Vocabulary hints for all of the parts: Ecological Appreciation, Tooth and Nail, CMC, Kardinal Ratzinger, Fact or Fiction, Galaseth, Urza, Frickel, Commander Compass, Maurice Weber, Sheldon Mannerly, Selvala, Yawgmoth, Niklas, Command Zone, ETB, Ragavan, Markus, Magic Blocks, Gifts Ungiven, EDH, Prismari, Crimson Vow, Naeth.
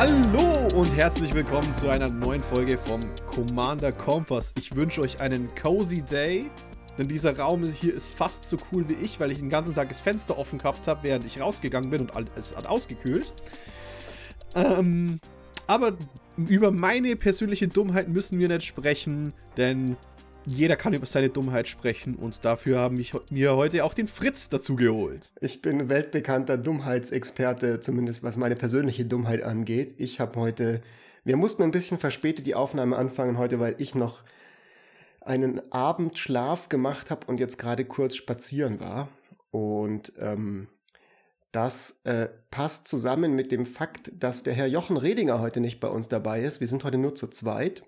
Hallo und herzlich willkommen zu einer neuen Folge vom Commander Compass. Ich wünsche euch einen cozy Day, denn dieser Raum hier ist fast so cool wie ich, weil ich den ganzen Tag das Fenster offen gehabt habe, während ich rausgegangen bin und alles hat ausgekühlt. Aber über meine persönliche Dummheit müssen wir nicht sprechen, denn jeder kann über seine Dummheit sprechen und dafür haben mir heute auch den Fritz dazu geholt. Ich bin weltbekannter Dummheitsexperte, zumindest was meine persönliche Dummheit angeht. Wir mussten ein bisschen verspätet die Aufnahme anfangen heute, weil ich noch einen Abendschlaf gemacht habe und jetzt gerade kurz spazieren war. Und das passt zusammen mit dem Fakt, dass der Herr Jochen Redinger heute nicht bei uns dabei ist. Wir sind heute nur zu zweit.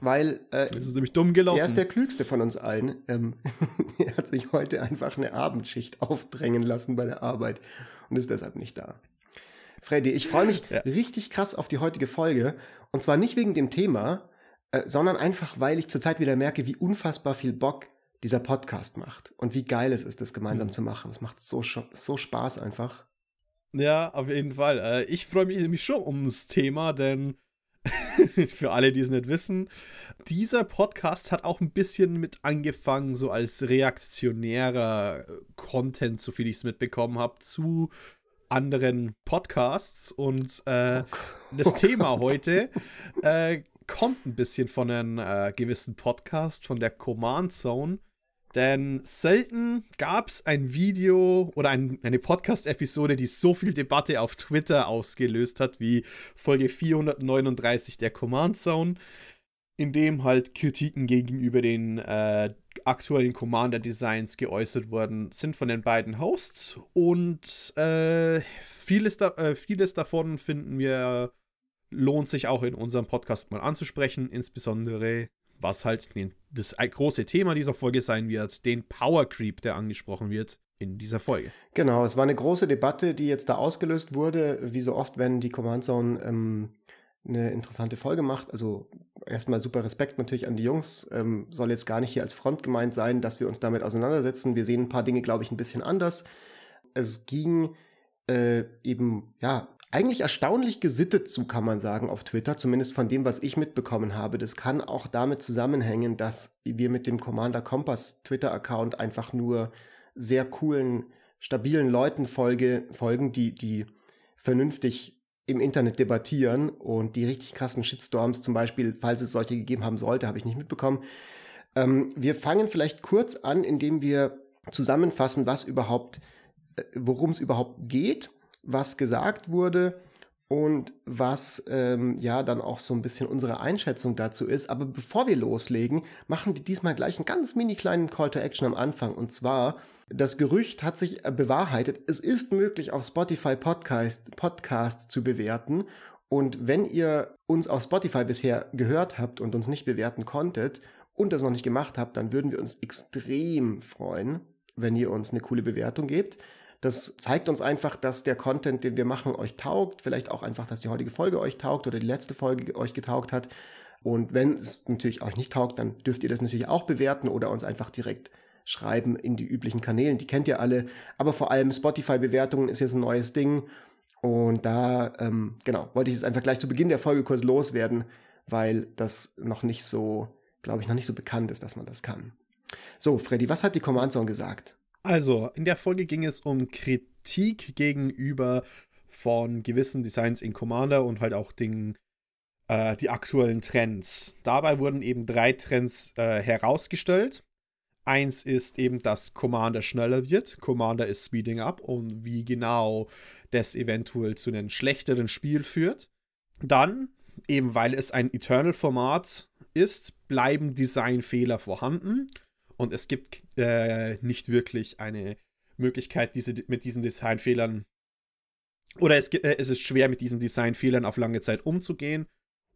Weil das ist nämlich dumm gelaufen. Er ist der Klügste von uns allen. Er hat sich heute einfach eine Abendschicht aufdrängen lassen bei der Arbeit und ist deshalb nicht da. Freddy, ich freue mich richtig krass auf die heutige Folge. Und zwar nicht wegen dem Thema, sondern einfach, weil ich zurzeit wieder merke, wie unfassbar viel Bock dieser Podcast macht. Und wie geil es ist, das gemeinsam zu machen. Es macht so Spaß einfach. Ja, auf jeden Fall. Ich freue mich nämlich schon ums Thema, denn für alle, die es nicht wissen, dieser Podcast hat auch ein bisschen mit angefangen, so als reaktionärer Content, so viel ich es mitbekommen habe, zu anderen Podcasts. Und das Thema heute kommt ein bisschen von einem gewissen Podcast, von der Command Zone. Denn selten gab es ein Video oder eine Podcast-Episode, die so viel Debatte auf Twitter ausgelöst hat, wie Folge 439 der Command Zone, in dem halt Kritiken gegenüber den aktuellen Commander-Designs geäußert worden sind von den beiden Hosts. Und vieles davon finden wir, lohnt sich auch in unserem Podcast mal anzusprechen, insbesondere was halt das große Thema dieser Folge sein wird, den Power Creep, der angesprochen wird in dieser Folge. Genau, es war eine große Debatte, die jetzt da ausgelöst wurde, wie so oft, wenn die Command Zone eine interessante Folge macht. Also erstmal super Respekt natürlich an die Jungs, soll jetzt gar nicht hier als Front gemeint sein, dass wir uns damit auseinandersetzen. Wir sehen ein paar Dinge, glaube ich, ein bisschen anders. Es ging eben, ja, eigentlich erstaunlich gesittet zu, kann man sagen, auf Twitter, zumindest von dem, was ich mitbekommen habe. Das kann auch damit zusammenhängen, dass wir mit dem Commander Compass Twitter-Account einfach nur sehr coolen, stabilen Leuten folgen, die vernünftig im Internet debattieren, und die richtig krassen Shitstorms zum Beispiel, falls es solche gegeben haben sollte, habe ich nicht mitbekommen. Wir fangen vielleicht kurz an, indem wir zusammenfassen, worum es überhaupt geht, was gesagt wurde und was dann auch so ein bisschen unsere Einschätzung dazu ist. Aber bevor wir loslegen, machen die diesmal gleich einen ganz mini kleinen Call to Action am Anfang. Und zwar, das Gerücht hat sich bewahrheitet. Es ist möglich, auf Spotify Podcast zu bewerten. Und wenn ihr uns auf Spotify bisher gehört habt und uns nicht bewerten konntet und das noch nicht gemacht habt, dann würden wir uns extrem freuen, wenn ihr uns eine coole Bewertung gebt. Das zeigt uns einfach, dass der Content, den wir machen, euch taugt. Vielleicht auch einfach, dass die heutige Folge euch taugt oder die letzte Folge euch getaugt hat. Und wenn es natürlich euch nicht taugt, dann dürft ihr das natürlich auch bewerten oder uns einfach direkt schreiben in die üblichen Kanälen. Die kennt ihr alle. Aber vor allem Spotify-Bewertungen ist jetzt ein neues Ding. Und da, wollte ich es einfach gleich zu Beginn der Folge kurz loswerden, weil das noch nicht so bekannt ist, dass man das kann. So, Freddy, was hat die Command Zone gesagt? Also, in der Folge ging es um Kritik gegenüber von gewissen Designs in Commander und halt auch die aktuellen Trends. Dabei wurden eben 3 Trends herausgestellt. Eins ist eben, dass Commander schneller wird. Commander ist speeding up, und wie genau das eventuell zu einem schlechteren Spiel führt. Dann, eben weil es ein Eternal-Format ist, bleiben Designfehler vorhanden. Und es gibt nicht wirklich eine Möglichkeit, mit diesen Designfehlern, oder es ist schwer, mit diesen Designfehlern auf lange Zeit umzugehen.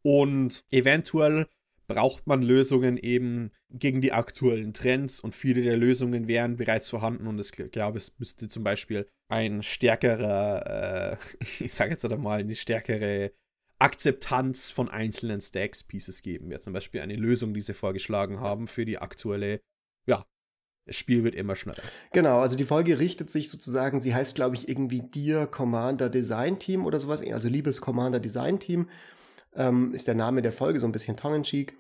Und eventuell braucht man Lösungen eben gegen die aktuellen Trends, und viele der Lösungen wären bereits vorhanden. Und ich glaube, es müsste zum Beispiel eine stärkere Akzeptanz von einzelnen Stacks-Pieces geben. Wäre zum Beispiel eine Lösung, die sie vorgeschlagen haben für die aktuelle Das Spiel wird immer schneller. Genau, also die Folge richtet sich sozusagen, sie heißt, glaube ich, irgendwie Dear Commander Design Team oder sowas. Also liebes Commander Design Team ist der Name der Folge, so ein bisschen tongue-in-cheek.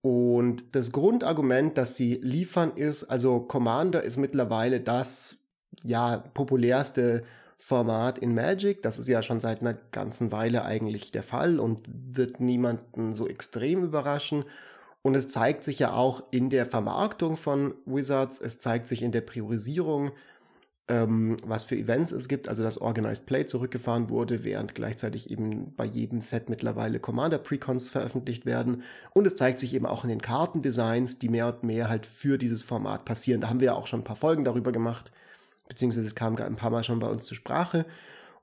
Und das Grundargument, das sie liefern, ist, also Commander ist mittlerweile das, ja, populärste Format in Magic. Das ist ja schon seit einer ganzen Weile eigentlich der Fall und wird niemanden so extrem überraschen. Und es zeigt sich ja auch in der Vermarktung von Wizards, es zeigt sich in der Priorisierung, was für Events es gibt, also dass Organized Play zurückgefahren wurde, während gleichzeitig eben bei jedem Set mittlerweile Commander Precons veröffentlicht werden. Und es zeigt sich eben auch in den Kartendesigns, die mehr und mehr halt für dieses Format passieren. Da haben wir ja auch schon ein paar Folgen darüber gemacht, beziehungsweise es kam ein paar Mal schon bei uns zur Sprache.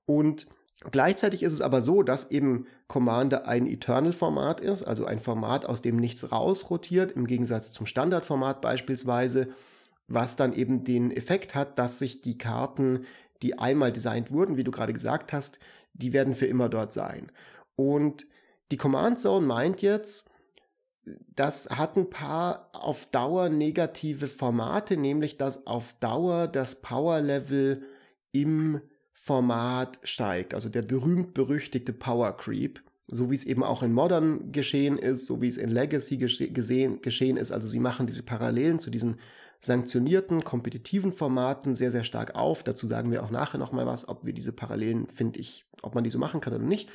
Und gleichzeitig ist es aber so, dass eben Commander ein Eternal-Format ist, also ein Format, aus dem nichts rausrotiert, im Gegensatz zum Standardformat beispielsweise, was dann eben den Effekt hat, dass sich die Karten, die einmal designt wurden, wie du gerade gesagt hast, die werden für immer dort sein. Und die Command Zone meint jetzt, das hat ein paar auf Dauer negative Formate, nämlich dass auf Dauer das Power-Level im Format steigt, also der berühmt-berüchtigte Power Creep, so wie es eben auch in Modern geschehen ist, so wie es in Legacy geschehen ist. Also sie machen diese Parallelen zu diesen sanktionierten, kompetitiven Formaten sehr, sehr stark auf. Dazu sagen wir auch nachher nochmal was, ob wir diese Parallelen, finde ich, ob man die so machen kann oder nicht.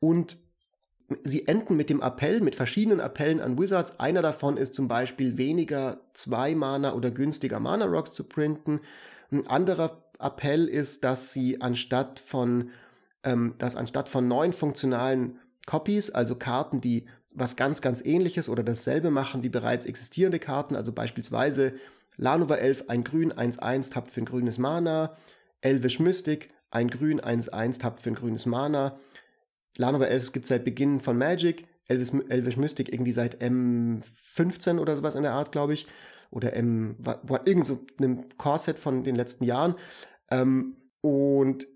Und sie enden mit dem Appell, mit verschiedenen Appellen an Wizards. Einer davon ist zum Beispiel, weniger 2-Mana oder günstiger Mana-Rocks zu printen. Ein anderer Appell ist, dass sie anstatt von 9 funktionalen Copies, also Karten, die was ganz, ganz Ähnliches oder dasselbe machen wie bereits existierende Karten, also beispielsweise Lanova Elf, ein Grün, 1/1, tappt für ein grünes Mana, Elvish Mystic, ein Grün, 1/1, tappt für ein grünes Mana, Lanova Elf gibt es seit Beginn von Magic, Elvish Mystic irgendwie seit M15 oder sowas in der Art, glaube ich, oder irgend so einem Core-Set von den letzten Jahren. Und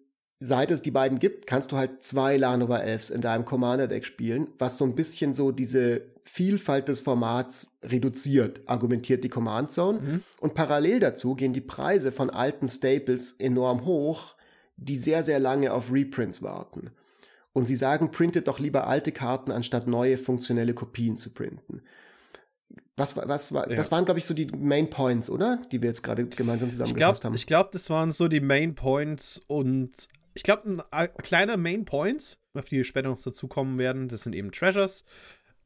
seit es die beiden gibt, kannst du halt 2 Lanova Elves in deinem Commander-Deck spielen, was so ein bisschen so diese Vielfalt des Formats reduziert, argumentiert die Command Zone. Mhm. Und parallel dazu gehen die Preise von alten Staples enorm hoch, die sehr, sehr lange auf Reprints warten. Und sie sagen, printet doch lieber alte Karten, anstatt neue funktionelle Kopien zu printen. Ja. Das waren, glaube ich, so die Main Points, oder? Die wir jetzt gerade gemeinsam zusammengefasst haben. Ich glaube, das waren so die Main Points und ich glaube, ein kleiner Main Points, auf die wir später noch dazukommen werden, das sind eben Treasures.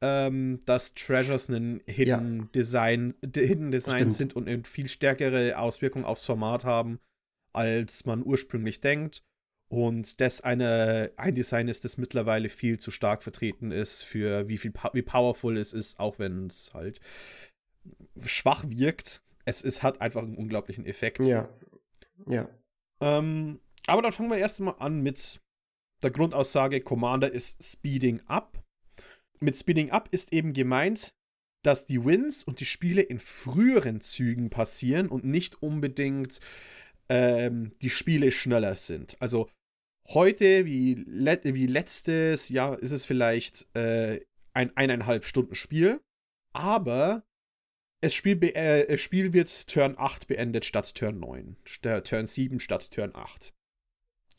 Dass Treasures einen Hidden Design sind und eine viel stärkere Auswirkung aufs Format haben, als man ursprünglich denkt. Und das ein Design ist, das mittlerweile viel zu stark vertreten ist für wie powerful es ist, auch wenn es halt schwach wirkt. Es hat einfach einen unglaublichen Effekt. Ja. Aber dann fangen wir erst mal an mit der Grundaussage, Commander ist Speeding Up. Mit Speeding Up ist eben gemeint, dass die Wins und die Spiele in früheren Zügen passieren und nicht unbedingt die Spiele schneller sind. Also heute, wie letztes Jahr, ist es vielleicht ein 1,5 Stunden Spiel, aber das Spiel wird Turn 8 beendet statt Turn 9, Turn 7 statt Turn 8.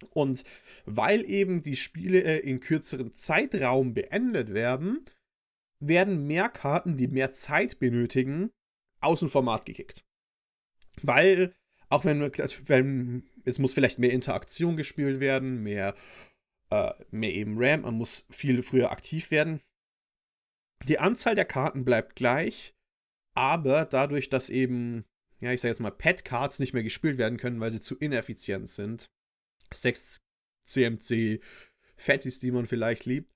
Und weil eben die Spiele in kürzerem Zeitraum beendet werden, werden mehr Karten, die mehr Zeit benötigen, aus dem Format gekickt. Weil auch wenn es muss vielleicht mehr Interaktion gespielt werden, mehr eben RAM, man muss viel früher aktiv werden. Die Anzahl der Karten bleibt gleich, aber dadurch, dass eben, ja, ich sage jetzt mal, Pet-Cards nicht mehr gespielt werden können, weil sie zu ineffizient sind, 6 CMC-Fatties, die man vielleicht liebt,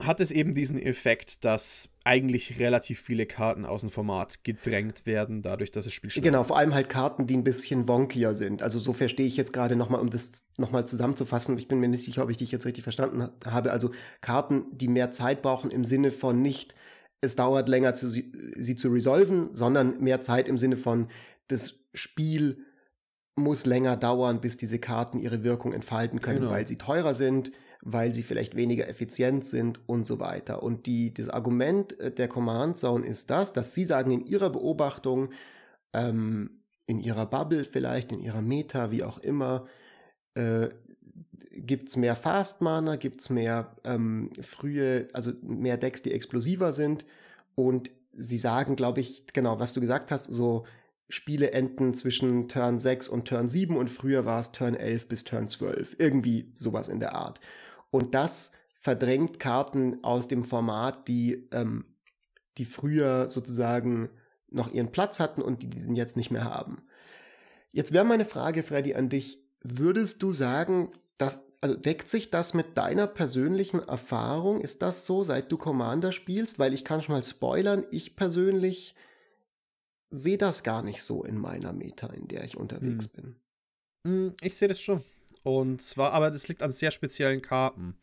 hat es eben diesen Effekt, dass eigentlich relativ viele Karten aus dem Format gedrängt werden, dadurch, dass das Spiel schneller. Genau, vor allem halt Karten, die ein bisschen wonkier sind. Also so verstehe ich jetzt gerade nochmal, um das nochmal zusammenzufassen. Ich bin mir nicht sicher, ob ich dich jetzt richtig verstanden habe. Also Karten, die mehr Zeit brauchen im Sinne von nicht, es dauert länger, sie zu resolven, sondern mehr Zeit im Sinne von, das Spiel muss länger dauern, bis diese Karten ihre Wirkung entfalten können, genau, weil sie teurer sind, weil sie vielleicht weniger effizient sind und so weiter. Und das Argument der Command Zone ist das, dass sie sagen, in ihrer Beobachtung, in ihrer Bubble vielleicht, in ihrer Meta, wie auch immer, gibt's mehr Fast-Mana, gibt's mehr also mehr Decks, die explosiver sind. Und sie sagen, glaube ich, genau, was du gesagt hast, so Spiele enden zwischen Turn 6 und Turn 7 und früher war es Turn 11 bis Turn 12. Irgendwie sowas in der Art. Und das verdrängt Karten aus dem Format, die früher sozusagen noch ihren Platz hatten und die den jetzt nicht mehr haben. Jetzt wäre meine Frage, Freddy, an dich. Würdest du sagen, also deckt sich das mit deiner persönlichen Erfahrung? Ist das so, seit du Commander spielst? Weil ich kann schon mal spoilern, ich persönlich sehe das gar nicht so in meiner Meta, in der ich unterwegs bin. Ich sehe das schon. Und zwar, aber das liegt an sehr speziellen Karten.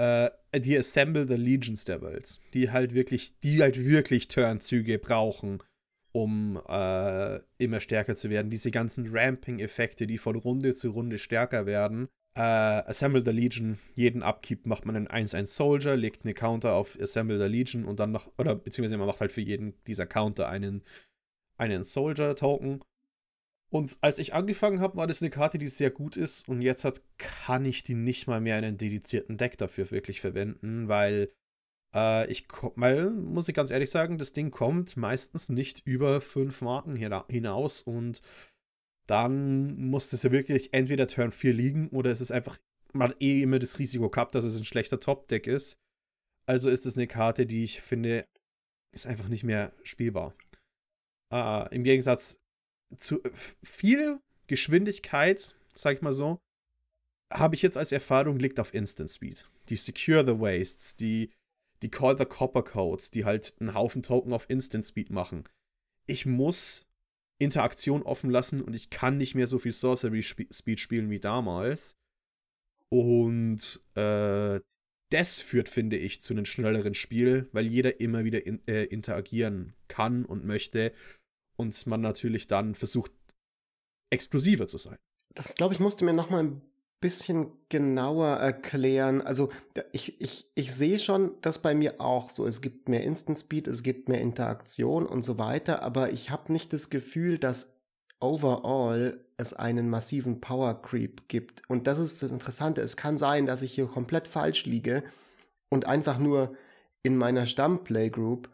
Die Assemble the Legions der Welt. Die halt wirklich Turnzüge brauchen, um immer stärker zu werden. Diese ganzen Ramping-Effekte, die von Runde zu Runde stärker werden. Assemble the Legion, jeden Upkeep macht man einen 1-1 Soldier, legt eine Counter auf Assemble the Legion und dann beziehungsweise man macht halt für jeden dieser Counter einen Soldier-Token. Und als ich angefangen habe, war das eine Karte, die sehr gut ist, und jetzt kann ich die nicht mal mehr in einem dedizierten Deck dafür wirklich verwenden, weil muss ich ganz ehrlich sagen, das Ding kommt meistens nicht über 5 Marken hinaus, und dann muss es ja wirklich entweder Turn 4 liegen oder es ist einfach, man hat eh immer das Risiko gehabt, dass es ein schlechter Top-Deck ist. Also ist es eine Karte, die ich finde, ist einfach nicht mehr spielbar. Im Gegensatz zu viel Geschwindigkeit, sag ich mal so, habe ich jetzt als Erfahrung, liegt auf Instant Speed. Die Secure the Wastes, die Call the Copper Codes, die halt einen Haufen Token auf Instant Speed machen. Ich muss Interaktion offen lassen und ich kann nicht mehr so viel Sorcery Speed spielen wie damals. Und das führt, finde ich, zu einem schnelleren Spiel, weil jeder immer wieder interagieren kann und möchte und man natürlich dann versucht, explosiver zu sein. Das, glaube ich, musste mir nochmal ein bisschen genauer erklären. Also ich sehe schon, dass bei mir auch so, es gibt mehr Instant Speed, es gibt mehr Interaktion und so weiter, aber ich habe nicht das Gefühl, dass overall es einen massiven Power Creep gibt. Und das ist das Interessante. Es kann sein, dass ich hier komplett falsch liege und einfach nur in meiner Stamm-Playgroup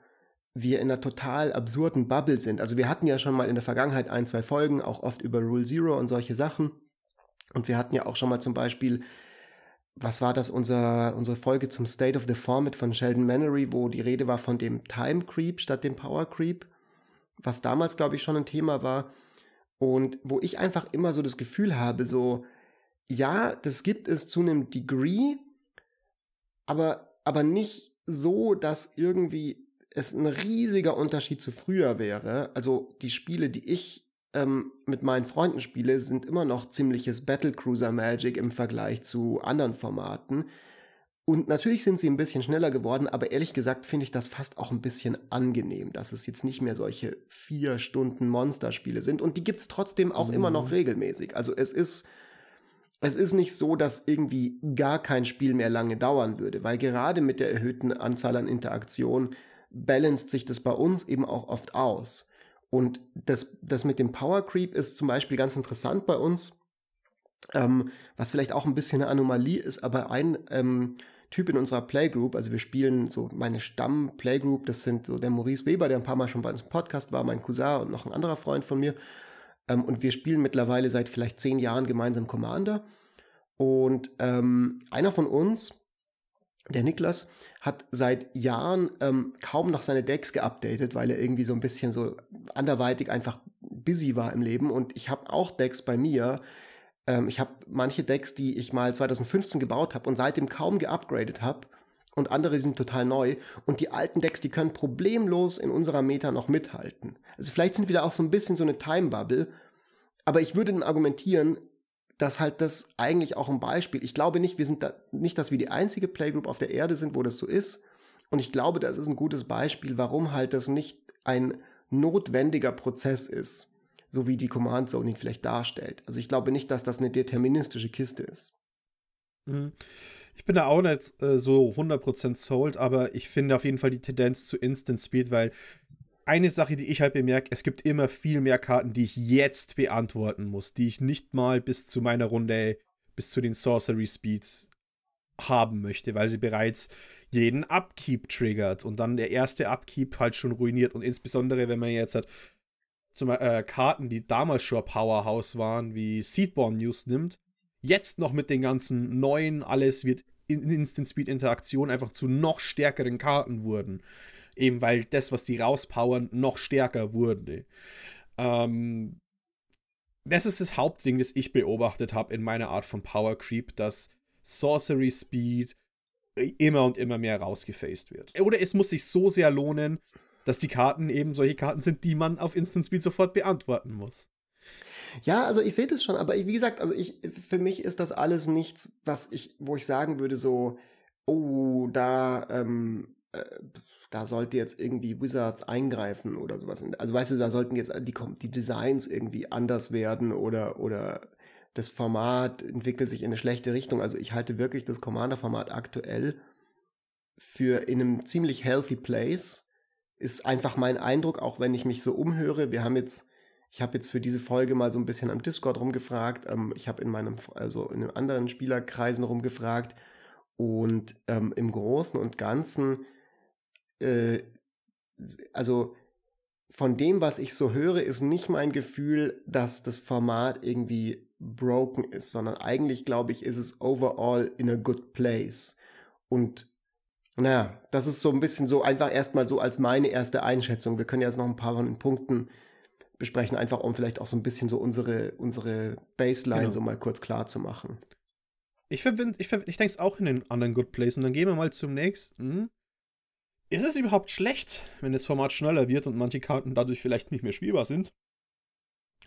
wir in einer total absurden Bubble sind. Also wir hatten ja schon mal in der Vergangenheit 1, 2 Folgen, auch oft über Rule Zero und solche Sachen. Und wir hatten ja auch schon mal zum Beispiel, was war das, unsere Folge zum State of the Format von Sheldon Mannerly, wo die Rede war von dem Time Creep statt dem Power Creep, was damals, glaube ich, schon ein Thema war. Und wo ich einfach immer so das Gefühl habe, so, ja, das gibt es zu einem Degree, aber nicht so, dass irgendwie es ein riesiger Unterschied zu früher wäre. Also die Spiele, die ich mit meinen Freunden spiele, sind immer noch ziemliches Battlecruiser-Magic im Vergleich zu anderen Formaten. Und natürlich sind sie ein bisschen schneller geworden, aber ehrlich gesagt finde ich das fast auch ein bisschen angenehm, dass es jetzt nicht mehr solche 4 Stunden Monsterspiele sind. Und die gibt es trotzdem auch immer noch regelmäßig. Also es ist nicht so, dass irgendwie gar kein Spiel mehr lange dauern würde, weil gerade mit der erhöhten Anzahl an Interaktionen balanced sich das bei uns eben auch oft aus. Und das mit dem Power Creep ist zum Beispiel ganz interessant bei uns, was vielleicht auch ein bisschen eine Anomalie ist, aber ein Typ in unserer Playgroup, also wir spielen so meine Stamm-Playgroup, das sind so der Maurice Weber, der ein paar Mal schon bei uns im Podcast war, mein Cousin und noch ein anderer Freund von mir, und wir spielen mittlerweile seit vielleicht 10 Jahren gemeinsam Commander, und einer von uns, der Niklas, hat seit Jahren kaum noch seine Decks geupdatet, weil er irgendwie so ein bisschen so anderweitig einfach busy war im Leben. Und ich habe auch Decks bei mir. Ich habe manche Decks, die ich mal 2015 gebaut habe und seitdem kaum geupgradet habe. Und andere sind total neu. Und die alten Decks, die können problemlos in unserer Meta noch mithalten. Also vielleicht sind wir da auch so ein bisschen so eine Time-Bubble. Aber ich würde dann argumentieren, dass halt das eigentlich auch ein Beispiel. Ich glaube nicht, dass wir die einzige Playgroup auf der Erde sind, wo das so ist. Und ich glaube, das ist ein gutes Beispiel, warum halt das nicht ein notwendiger Prozess ist, so wie die Command Zone ihn vielleicht darstellt. Also ich glaube nicht, dass das eine deterministische Kiste ist. Ich bin da auch nicht so 100% sold, aber ich finde auf jeden Fall die Tendenz zu Instant Speed, weil eine Sache, die ich halt bemerke, es gibt immer viel mehr Karten, die ich jetzt beantworten muss, die ich nicht mal bis zu meiner Runde, bis zu den Sorcery Speeds haben möchte, weil sie bereits jeden Upkeep triggert und dann der erste Upkeep halt schon ruiniert. Und insbesondere, wenn man jetzt halt zum, Karten, die damals schon Powerhouse waren, wie Seedborn News nimmt, jetzt noch mit den ganzen neuen, alles wird in Instant-Speed-Interaktion einfach zu noch stärkeren Karten wurden. Eben weil das, was die rauspowern, noch stärker wurde. Das ist das Hauptding, das ich beobachtet habe in meiner Art von Power Creep, dass Sorcery Speed immer und immer mehr rausgefaced wird. Oder es muss sich so sehr lohnen, dass die Karten eben solche Karten sind, die man auf Instant Speed sofort beantworten muss. Ja, also ich sehe das schon, aber wie gesagt, also für mich ist das alles nichts, wo ich sagen würde so, oh, da sollte jetzt irgendwie Wizards eingreifen oder sowas. Also weißt du, da sollten jetzt die Designs irgendwie anders werden oder das Format entwickelt sich in eine schlechte Richtung. Also ich halte wirklich das Commander-Format aktuell für in einem ziemlich healthy place. Ist einfach mein Eindruck, auch wenn ich mich so umhöre. Ich habe jetzt für diese Folge mal so ein bisschen am Discord rumgefragt. Ich habe in den anderen Spielerkreisen rumgefragt. Und im Großen und Ganzen, also von dem, was ich so höre, ist nicht mein Gefühl, dass das Format irgendwie broken ist, sondern eigentlich, glaube ich, ist es overall in a good place. Und naja, das ist so ein bisschen so einfach erstmal so als meine erste Einschätzung. Wir können jetzt noch ein paar von den Punkten besprechen, einfach um vielleicht auch so ein bisschen so unsere Baseline so mal kurz klar zu machen. Ich denke es auch in den anderen Good Places. Und dann gehen wir mal zum nächsten. Ist es überhaupt schlecht, wenn das Format schneller wird und manche Karten dadurch vielleicht nicht mehr spielbar sind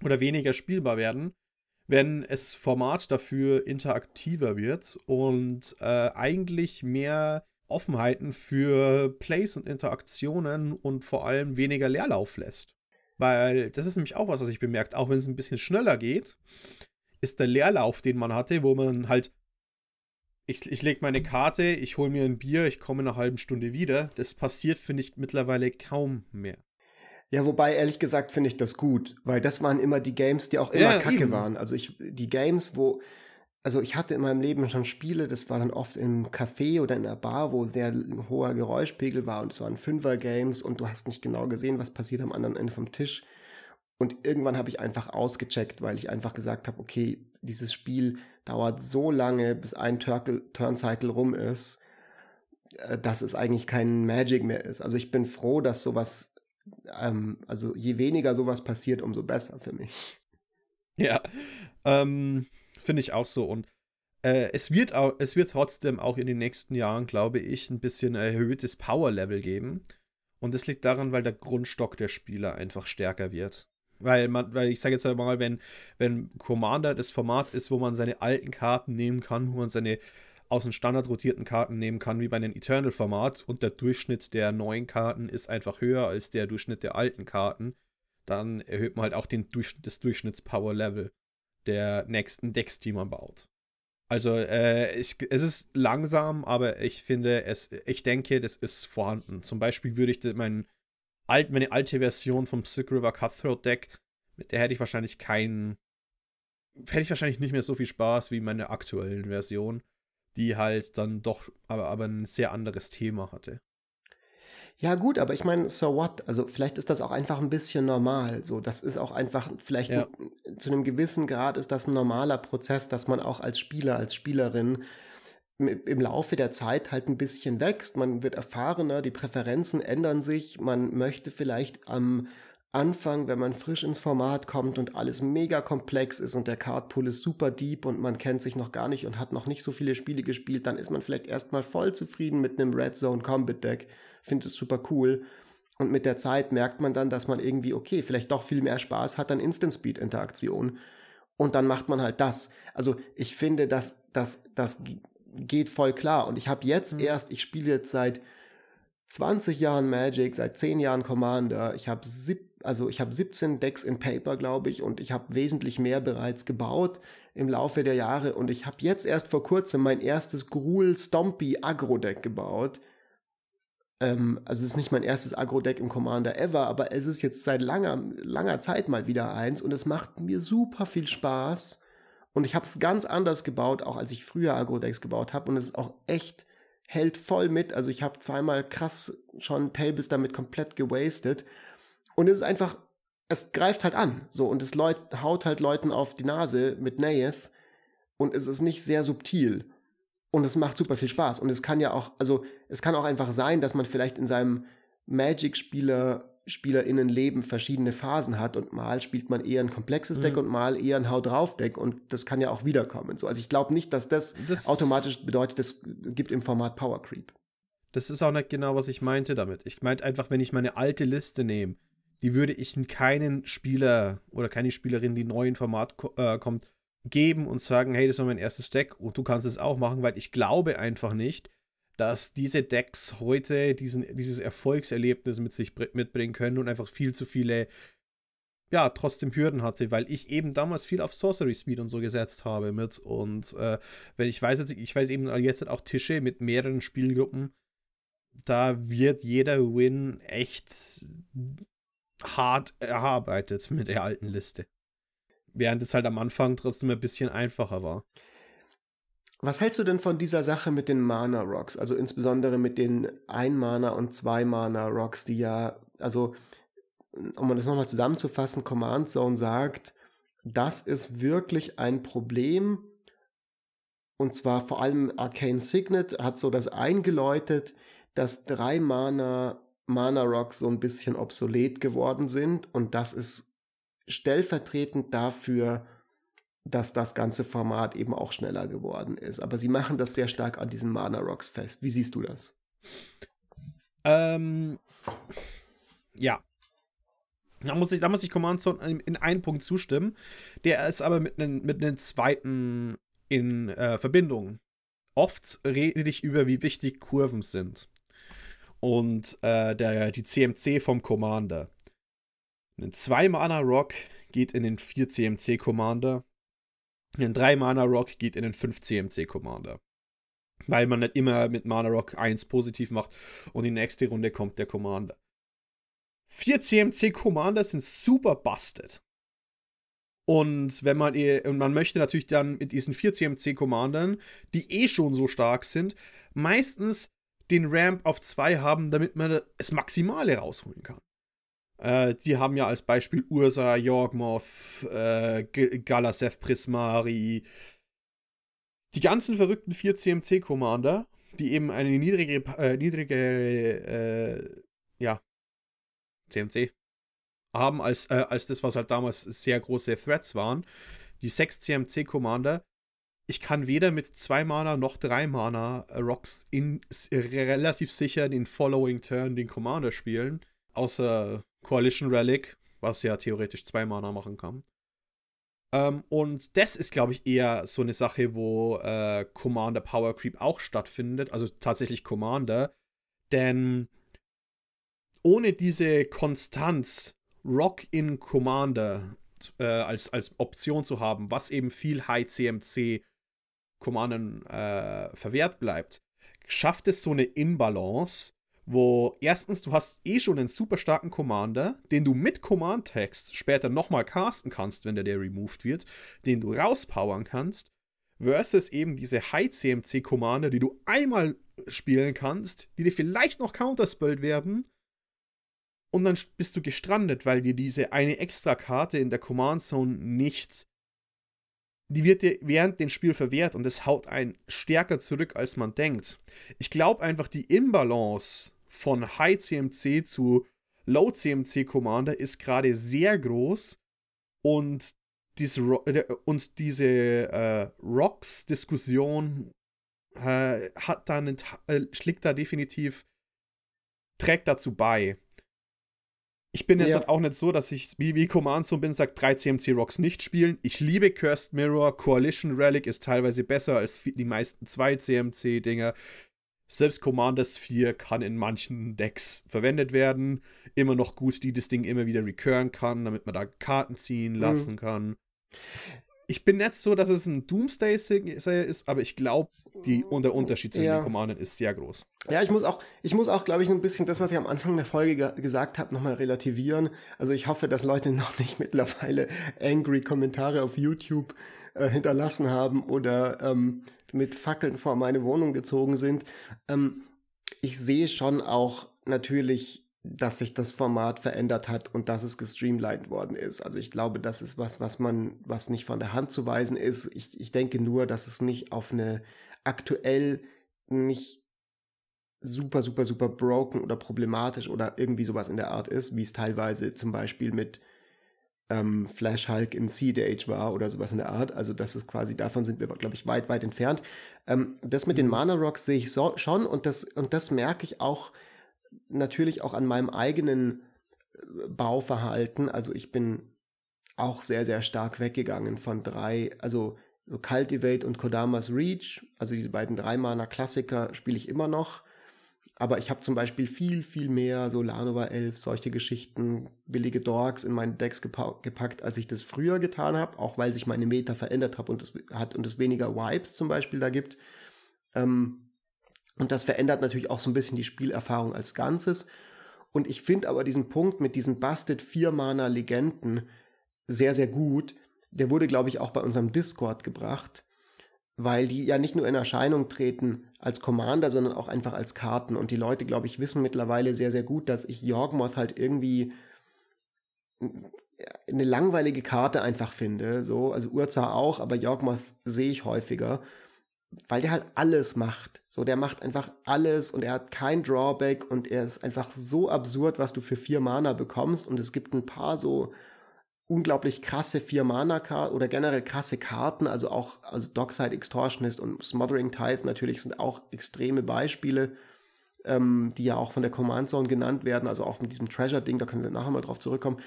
oder weniger spielbar werden, wenn das Format dafür interaktiver wird und eigentlich mehr Offenheiten für Plays und Interaktionen und vor allem weniger Leerlauf lässt? Weil das ist nämlich auch was ich bemerkt, auch wenn es ein bisschen schneller geht, ist der Leerlauf, den man hatte, wo man halt ich lege meine Karte, ich hole mir ein Bier, ich komme in einer halben Stunde wieder. Das passiert, finde ich, mittlerweile kaum mehr. Ja, wobei, ehrlich gesagt, finde ich das gut, weil das waren immer die Games, die auch immer kacke waren. Also ich hatte in meinem Leben schon Spiele, das war dann oft im Café oder in einer Bar, wo sehr hoher Geräuschpegel war und es waren Fünfer-Games und du hast nicht genau gesehen, was passiert am anderen Ende vom Tisch. Und irgendwann habe ich einfach ausgecheckt, weil ich einfach gesagt habe, okay, dieses Spiel dauert so lange, bis ein Turncycle rum ist, dass es eigentlich kein Magic mehr ist. Also ich bin froh, dass sowas, je weniger sowas passiert, umso besser für mich. Ja, finde ich auch so. Und es wird trotzdem auch in den nächsten Jahren, glaube ich, ein bisschen erhöhtes Power-Level geben. Und das liegt daran, weil der Grundstock der Spieler einfach stärker wird. Weil ich sage jetzt mal, wenn Commander das Format ist, wo man seine alten Karten nehmen kann, wo man seine aus dem Standard rotierten Karten nehmen kann, wie bei einem Eternal-Format, und der Durchschnitt der neuen Karten ist einfach höher als der Durchschnitt der alten Karten, dann erhöht man halt auch das Durchschnitts-Power-Level der nächsten Decks, die man baut. Also es ist langsam, aber ich denke, das ist vorhanden. Zum Beispiel würde ich meine alte Version vom Sick River Cutthroat Deck, mit der hätte ich wahrscheinlich nicht mehr so viel Spaß wie meine aktuellen Version, die halt dann doch aber ein sehr anderes Thema hatte. Ja gut, aber ich meine, so what? Also vielleicht ist das auch einfach ein bisschen normal. So, das ist auch einfach vielleicht zu einem gewissen Grad ist das ein normaler Prozess, dass man auch als Spieler, als Spielerin im Laufe der Zeit halt ein bisschen wächst. Man wird erfahrener, die Präferenzen ändern sich. Man möchte vielleicht am Anfang, wenn man frisch ins Format kommt und alles mega komplex ist und der Cardpool ist super deep und man kennt sich noch gar nicht und hat noch nicht so viele Spiele gespielt, dann ist man vielleicht erstmal voll zufrieden mit einem Red Zone Combat Deck. Finde es super cool. Und mit der Zeit merkt man dann, dass man irgendwie, okay, vielleicht doch viel mehr Spaß hat an Instant-Speed-Interaktion. Und dann macht man halt das. Also ich finde, dass das geht voll klar. Und ich habe jetzt ich spiele jetzt seit 20 Jahren Magic, seit 10 Jahren Commander. Ich habe also ich habe 17 Decks in Paper, glaube ich, und ich habe wesentlich mehr bereits gebaut im Laufe der Jahre und ich habe jetzt erst vor kurzem mein erstes Gruul-Stompy-Agro-Deck gebaut. Also es ist nicht mein erstes Agro-Deck im Commander ever, aber es ist jetzt seit langer Zeit mal wieder eins und es macht mir super viel Spaß und ich habe es ganz anders gebaut, auch als ich früher Agro-Decks gebaut habe und es ist auch echt, hält voll mit, also ich habe zweimal krass schon Tables damit komplett gewastet. Und es ist einfach, es greift halt an, so, und es haut halt Leuten auf die Nase mit Naeth und es ist nicht sehr subtil und es macht super viel Spaß und es kann ja auch, also es kann auch einfach sein, dass man vielleicht in seinem Magic-SpielerInnen-Leben verschiedene Phasen hat und mal spielt man eher ein komplexes Deck und mal eher ein Hau-Drauf-Deck und das kann ja auch wiederkommen, so, also ich glaube nicht, dass das automatisch bedeutet, es gibt im Format Power Creep. Das ist auch nicht genau, was ich meinte damit. Ich meinte einfach, wenn ich meine alte Liste nehme, die würde ich keinen Spieler oder keine Spielerin, die neu in Format kommt, geben und sagen, hey, das war mein erstes Deck und du kannst es auch machen, weil ich glaube einfach nicht, dass diese Decks heute dieses Erfolgserlebnis mit sich mitbringen können und einfach viel zu viele, ja, trotzdem Hürden hatte, weil ich eben damals viel auf Sorcery Speed und so gesetzt habe mit und wenn ich weiß eben jetzt auch Tische mit mehreren Spielgruppen, da wird jeder Win echt hart erarbeitet mit der alten Liste. Während es halt am Anfang trotzdem ein bisschen einfacher war. Was hältst du denn von dieser Sache mit den Mana-Rocks? Also insbesondere mit den Ein-Mana- und Zwei-Mana-Rocks, die ja, also, um das nochmal zusammenzufassen, Command Zone sagt, das ist wirklich ein Problem, und zwar vor allem Arcane Signet hat so das eingeläutet, dass 3 Mana Mana-Rocks so ein bisschen obsolet geworden sind und das ist stellvertretend dafür, dass das ganze Format eben auch schneller geworden ist. Aber sie machen das sehr stark an diesen Mana-Rocks fest. Wie siehst du das? Ja. Da muss ich Command Zone in einen Punkt zustimmen. Der ist aber mit einem zweiten in Verbindung. Oft rede ich über, wie wichtig Kurven sind. Und die CMC vom Commander. Ein 2-Mana-Rock geht in den 4 CMC-Commander. Ein 3-Mana-Rock geht in den 5 CMC-Commander. Weil man nicht immer mit Mana-Rock 1 positiv macht und die nächste Runde kommt der Commander. 4 CMC-Commander sind super busted. Und man möchte natürlich dann mit diesen 4 CMC-Commandern, die eh schon so stark sind, meistens den Ramp auf 2 haben, damit man das Maximale rausholen kann. Die haben ja als Beispiel Ursa, Yorgmoth, Galaseth, Prismari, die ganzen verrückten 4 CMC-Commander, die eben eine niedrige CMC haben, als das, was halt damals sehr große Threats waren. Die 6 CMC-Commander, ich kann weder mit 2-Mana noch 3-Mana Rocks relativ sicher den Following Turn, den Commander spielen, außer Coalition Relic, was ja theoretisch 2-Mana machen kann. Und das ist, glaube ich, eher so eine Sache, wo Commander Power Creep auch stattfindet, also tatsächlich Commander, denn ohne diese Konstanz Rock in Commander als Option zu haben, was eben viel High CMC Commandern verwehrt bleibt, schafft es so eine Imbalance, wo erstens, du hast eh schon einen super starken Commander, den du mit Command-Text später nochmal casten kannst, wenn der removed wird, den du rauspowern kannst, versus eben diese High-CMC-Commander, die du einmal spielen kannst, die dir vielleicht noch counterspelled werden, und dann bist du gestrandet, weil dir diese eine extra Karte in der Command Zone nicht, die wird dir während dem Spiel verwehrt und das haut einen stärker zurück, als man denkt. Ich glaube einfach, die Imbalance von High CMC zu Low CMC Commander ist gerade sehr groß und diese Rocks-Diskussion trägt dazu bei. Ich bin jetzt halt auch nicht so, dass ich wie Command Zone bin, sagt 3 CMC-Rocks nicht spielen. Ich liebe Cursed Mirror, Coalition Relic ist teilweise besser als die meisten 2 CMC-Dinger. Selbst Commanders 4 kann in manchen Decks verwendet werden. immer noch gut, die das Ding immer wieder recurren kann, damit man da Karten ziehen lassen kann. Ich bin jetzt so, dass es ein Doomsday-Serie ist, aber ich glaube, der Unterschied zwischen den Commandern ist sehr groß. Ja, ich muss auch, glaube ich, ein bisschen das, was ich am Anfang der Folge gesagt habe, nochmal relativieren. Also ich hoffe, dass Leute noch nicht mittlerweile angry Kommentare auf YouTube hinterlassen haben oder mit Fackeln vor meine Wohnung gezogen sind. Ich sehe schon auch natürlich, dass sich das Format verändert hat und dass es gestreamlined worden ist. Also ich glaube, das ist was nicht von der Hand zu weisen ist. Ich denke nur, dass es nicht auf eine aktuell nicht super, super, super broken oder problematisch oder irgendwie sowas in der Art ist, wie es teilweise zum Beispiel mit Flash Hulk im Seed Age war oder sowas in der Art. Also das ist quasi, davon sind wir, glaube ich, weit, weit entfernt. Das mit den Mana Rocks sehe ich so, schon und das merke ich auch natürlich auch an meinem eigenen Bauverhalten. Also ich bin auch sehr, sehr stark weggegangen von 3, also so Cultivate und Kodamas Reach, also diese beiden 3-Mana-Klassiker spiele ich immer noch. Aber ich habe zum Beispiel viel, viel mehr so Lanova 11, solche Geschichten, billige Dorks in meine Decks gepackt, als ich das früher getan habe, auch weil sich meine Meta verändert hat und es weniger Vibes zum Beispiel da gibt. Und das verändert natürlich auch so ein bisschen die Spielerfahrung als Ganzes. Und ich finde aber diesen Punkt mit diesen Busted 4-Mana-Legenden sehr, sehr gut. Der wurde, glaube ich, auch bei unserem Discord gebracht, weil die ja nicht nur in Erscheinung treten als Commander, sondern auch einfach als Karten. Und die Leute, glaube ich, wissen mittlerweile sehr, sehr gut, dass ich Yawgmoth halt irgendwie eine langweilige Karte einfach finde. So. Also Urza auch, aber Yawgmoth sehe ich häufiger, weil der halt alles macht. So, der macht einfach alles und er hat kein Drawback und er ist einfach so absurd, was du für 4 Mana bekommst. Und es gibt ein paar so unglaublich krasse 4-Mana-Karten oder generell krasse Karten, also Dockside Extortionist und Smothering Tithe natürlich sind auch extreme Beispiele, die ja auch von der Command Zone genannt werden, also auch mit diesem Treasure-Ding, da können wir nachher mal drauf zurückkommen.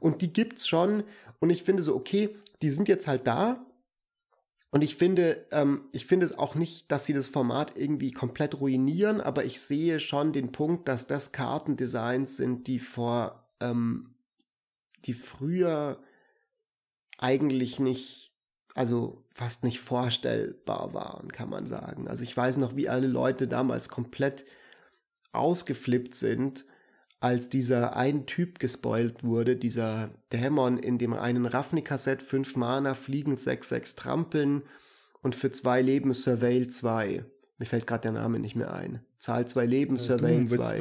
Und die gibt's schon und ich finde so, okay, die sind jetzt halt da und ich finde es auch nicht, dass sie das Format irgendwie komplett ruinieren, aber ich sehe schon den Punkt, dass das Kartendesigns sind, die früher eigentlich nicht, also fast nicht vorstellbar waren, kann man sagen. Also ich weiß noch, wie alle Leute damals komplett ausgeflippt sind, als dieser ein Typ gespoilt wurde, dieser Dämon in dem einen Ravnica-Set, 5 Mana, fliegend 6/6 trampeln und für 2 Leben Surveil 2. Mir fällt gerade der Name nicht mehr ein. Zahl 2 Leben, Surveil 2.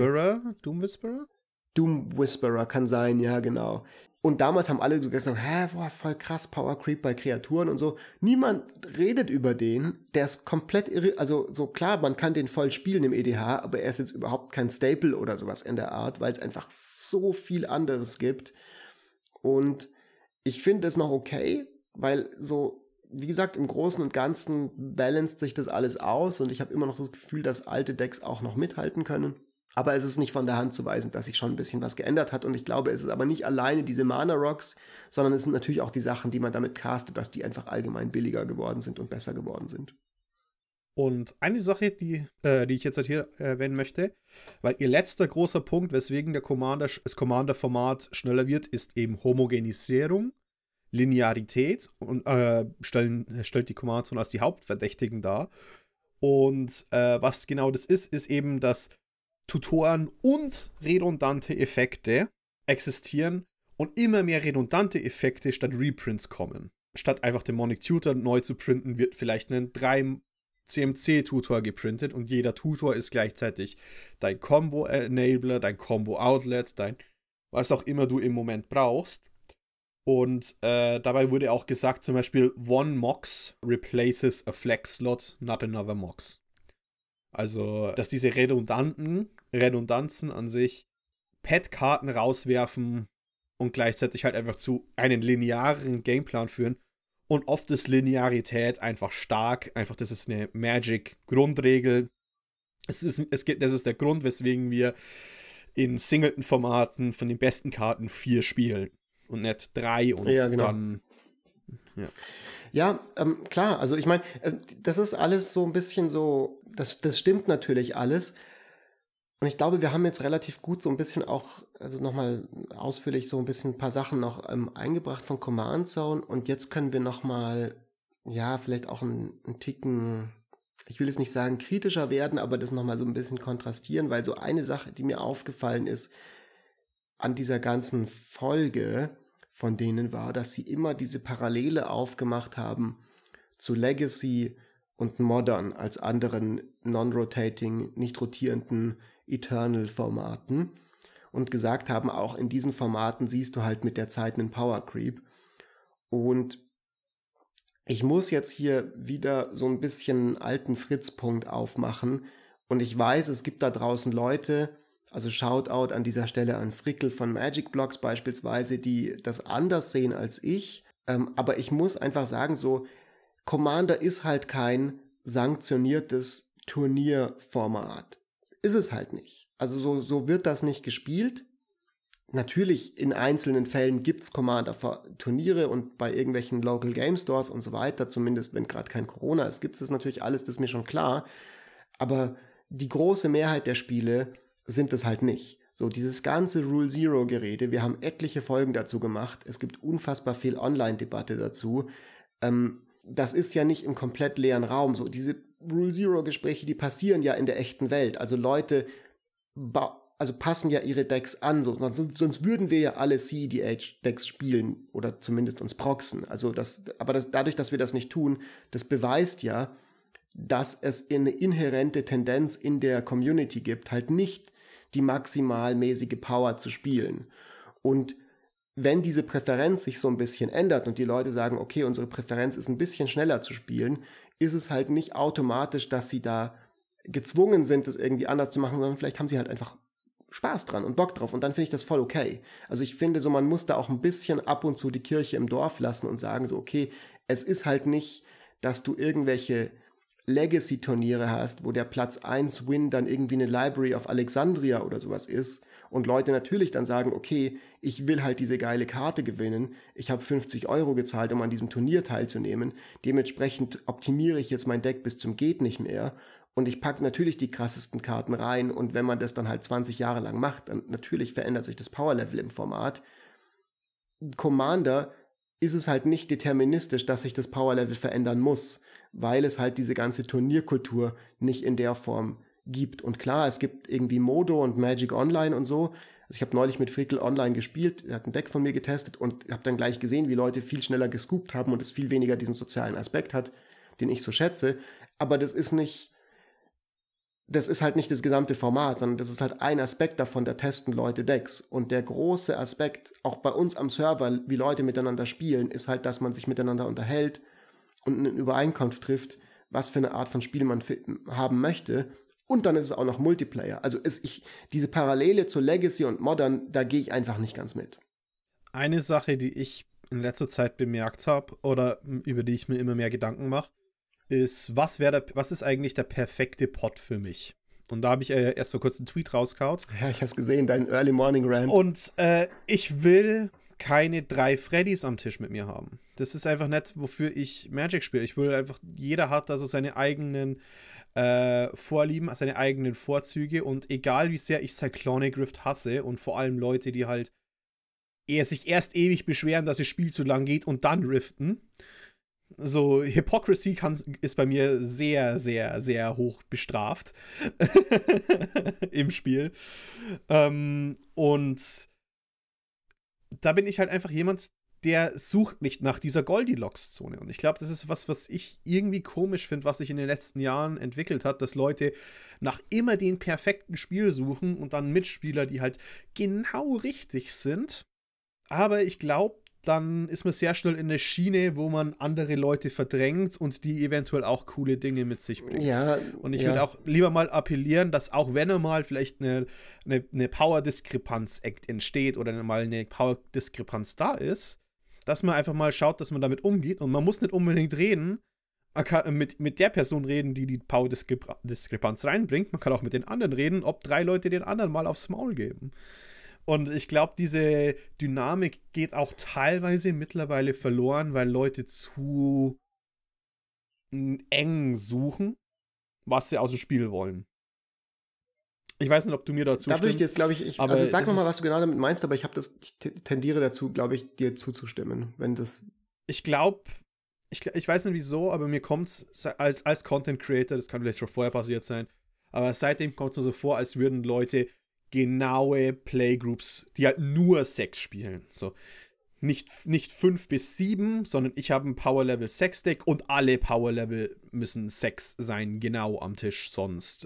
Doom Whisperer? Doom Whisperer kann sein, ja, genau. Und damals haben alle so gesagt, boah, voll krass, Power Creep bei Kreaturen und so. Niemand redet über den, der ist komplett irre, also so klar, man kann den voll spielen im EDH, aber er ist jetzt überhaupt kein Staple oder sowas in der Art, weil es einfach so viel anderes gibt. Und ich finde das noch okay, weil so, wie gesagt, im Großen und Ganzen balanced sich das alles aus und ich habe immer noch das Gefühl, dass alte Decks auch noch mithalten können. Aber es ist nicht von der Hand zu weisen, dass sich schon ein bisschen was geändert hat. Und ich glaube, es ist aber nicht alleine diese Mana Rocks, sondern es sind natürlich auch die Sachen, die man damit castet, dass die einfach allgemein billiger geworden sind und besser geworden sind. Und eine Sache, die ich jetzt halt hier erwähnen möchte, weil ihr letzter großer Punkt, weswegen das Commander-Format schneller wird, ist eben Homogenisierung, Linearität und stellt die Command Zone als die Hauptverdächtigen dar. Und was genau das ist eben, dass Tutoren und redundante Effekte existieren und immer mehr redundante Effekte statt Reprints kommen. Statt einfach den Mnemonic Tutor neu zu printen, wird vielleicht ein 3-CMC-Tutor geprintet und jeder Tutor ist gleichzeitig dein Combo-Enabler, dein Combo-Outlet, dein was auch immer du im Moment brauchst. Und dabei wurde auch gesagt, zum Beispiel, one Mox replaces a flex slot, not another Mox. Also, dass diese Redundanzen an sich Pet-Karten rauswerfen und gleichzeitig halt einfach zu einem linearen Gameplan führen. Und oft ist Linearität einfach stark. Einfach, das ist eine Magic-Grundregel. Das ist der Grund, weswegen wir in Singleton-Formaten von den besten Karten 4 spielen. Und nicht 3 und ja, genau. Dann. Ja, klar, also ich meine, das ist alles so ein bisschen so, das stimmt natürlich alles, Und ich glaube, wir haben jetzt relativ gut so ein bisschen auch, also nochmal ausführlich so ein bisschen ein paar Sachen noch eingebracht von Command Zone. Und jetzt können wir nochmal, ja, vielleicht auch einen Ticken, ich will jetzt nicht sagen kritischer werden, aber das nochmal so ein bisschen kontrastieren, weil so eine Sache, die mir aufgefallen ist an dieser ganzen Folge von denen war, dass sie immer diese Parallele aufgemacht haben zu Legacy und Modern als anderen non-rotating, nicht rotierenden Eternal-Formaten und gesagt haben, auch in diesen Formaten siehst du halt mit der Zeit einen Power-Creep. Und ich muss jetzt hier wieder so ein bisschen alten Fritz-Punkt aufmachen und ich weiß, es gibt da draußen Leute, also Shoutout an dieser Stelle an Frickel von Magic Blocks beispielsweise, die das anders sehen als ich, aber ich muss einfach sagen, so Commander ist halt kein sanktioniertes Turnierformat. Ist es halt nicht. Also so wird das nicht gespielt. Natürlich, in einzelnen Fällen gibt's Commander-Turniere und bei irgendwelchen Local Game Stores und so weiter, zumindest wenn gerade kein Corona ist, gibt's das natürlich alles, das ist mir schon klar. Aber die große Mehrheit der Spiele sind es halt nicht. So, dieses ganze Rule-Zero-Gerede, wir haben etliche Folgen dazu gemacht, es gibt unfassbar viel Online-Debatte dazu, das ist ja nicht im komplett leeren Raum so. Diese Rule-Zero-Gespräche, die passieren ja in der echten Welt. Also Leute passen ja ihre Decks an. So. Sonst würden wir ja alle CEDH-Decks spielen oder zumindest uns proxen. Also dadurch, dass wir das nicht tun, das beweist ja, dass es eine inhärente Tendenz in der Community gibt, halt nicht die maximal mäßige Power zu spielen. Und wenn diese Präferenz sich so ein bisschen ändert und die Leute sagen, okay, unsere Präferenz ist ein bisschen schneller zu spielen, ist es halt nicht automatisch, dass sie da gezwungen sind, das irgendwie anders zu machen, sondern vielleicht haben sie halt einfach Spaß dran und Bock drauf und dann finde ich das voll okay. Also ich finde so, man muss da auch ein bisschen ab und zu die Kirche im Dorf lassen und sagen so, okay, es ist halt nicht, dass du irgendwelche Legacy-Turniere hast, wo der Platz 1 Win dann irgendwie eine Library of Alexandria oder sowas ist und Leute natürlich dann sagen, okay, ich will halt diese geile Karte gewinnen, ich habe 50 € gezahlt, um an diesem Turnier teilzunehmen, dementsprechend optimiere ich jetzt mein Deck bis zum geht nicht mehr und ich packe natürlich die krassesten Karten rein und wenn man das dann halt 20 Jahre lang macht, dann natürlich verändert sich das Power-Level im Format. Commander ist es halt nicht deterministisch, dass sich das Power-Level verändern muss, weil es halt diese ganze Turnierkultur nicht in der Form gibt. Und klar, es gibt irgendwie Modo und Magic Online und so. Also ich habe neulich mit Frickel online gespielt, er hat ein Deck von mir getestet und habe dann gleich gesehen, wie Leute viel schneller gescoopt haben und es viel weniger diesen sozialen Aspekt hat, den ich so schätze. Aber das ist halt nicht das gesamte Format, sondern das ist halt ein Aspekt davon, da testen Leute Decks. Und der große Aspekt, auch bei uns am Server, wie Leute miteinander spielen, ist halt, dass man sich miteinander unterhält und eine Übereinkunft trifft, was für eine Art von Spiel man haben möchte. Und dann ist es auch noch Multiplayer. Also diese Parallele zu Legacy und Modern, da gehe ich einfach nicht ganz mit. Eine Sache, die ich in letzter Zeit bemerkt habe oder über die ich mir immer mehr Gedanken mache, ist, was ist eigentlich der perfekte Pot für mich? Und da habe ich erst vor kurzem einen Tweet rausgehaut. Ja, ich habe es gesehen, dein Early Morning Rant. Und ich will keine 3 Freddys am Tisch mit mir haben. Das ist einfach nicht, wofür ich Magic spiele. Ich will einfach, jeder hat also seine eigenen Vorlieben, seine eigenen Vorzüge und egal wie sehr ich Cyclonic Rift hasse und vor allem Leute, die halt sich erst ewig beschweren, dass das Spiel zu lang geht und dann riften. So, Hypocrisy ist bei mir sehr, sehr, sehr hoch bestraft im Spiel. Und da bin ich halt einfach jemand, der sucht nicht nach dieser Goldilocks-Zone. Und ich glaube, das ist was ich irgendwie komisch finde, was sich in den letzten Jahren entwickelt hat, dass Leute nach immer den perfekten Spiel suchen und dann Mitspieler, die halt genau richtig sind. Aber ich glaube, dann ist man sehr schnell in der Schiene, wo man andere Leute verdrängt und die eventuell auch coole Dinge mit sich bringen. Ja, und ich würde auch lieber mal appellieren, dass auch wenn mal vielleicht eine Power-Diskrepanz entsteht oder mal eine Power-Diskrepanz da ist, dass man einfach mal schaut, dass man damit umgeht. Und man muss nicht unbedingt reden, man kann mit der Person reden, die Power-Diskrepanz reinbringt. Man kann auch mit den anderen reden, ob 3 Leute den anderen mal aufs Maul geben. Und ich glaube, diese Dynamik geht auch teilweise mittlerweile verloren, weil Leute zu eng suchen, was sie aus dem Spiel wollen. Ich weiß nicht, ob du mir dazu stimmst. Da würde ich jetzt, glaube ich, also sag nochmal, was du genau damit meinst, aber ich tendiere dazu, glaube ich, dir zuzustimmen, wenn das. Ich glaube, ich weiß nicht wieso, aber mir kommt es als Content Creator, das kann vielleicht schon vorher passiert sein, aber seitdem kommt es mir so vor, als würden Leute genaue Playgroups, die halt nur 6 spielen, so. Nicht 5 bis 7, sondern ich habe ein Power-Level-6-Deck und alle Power-Level müssen 6 sein, genau am Tisch, sonst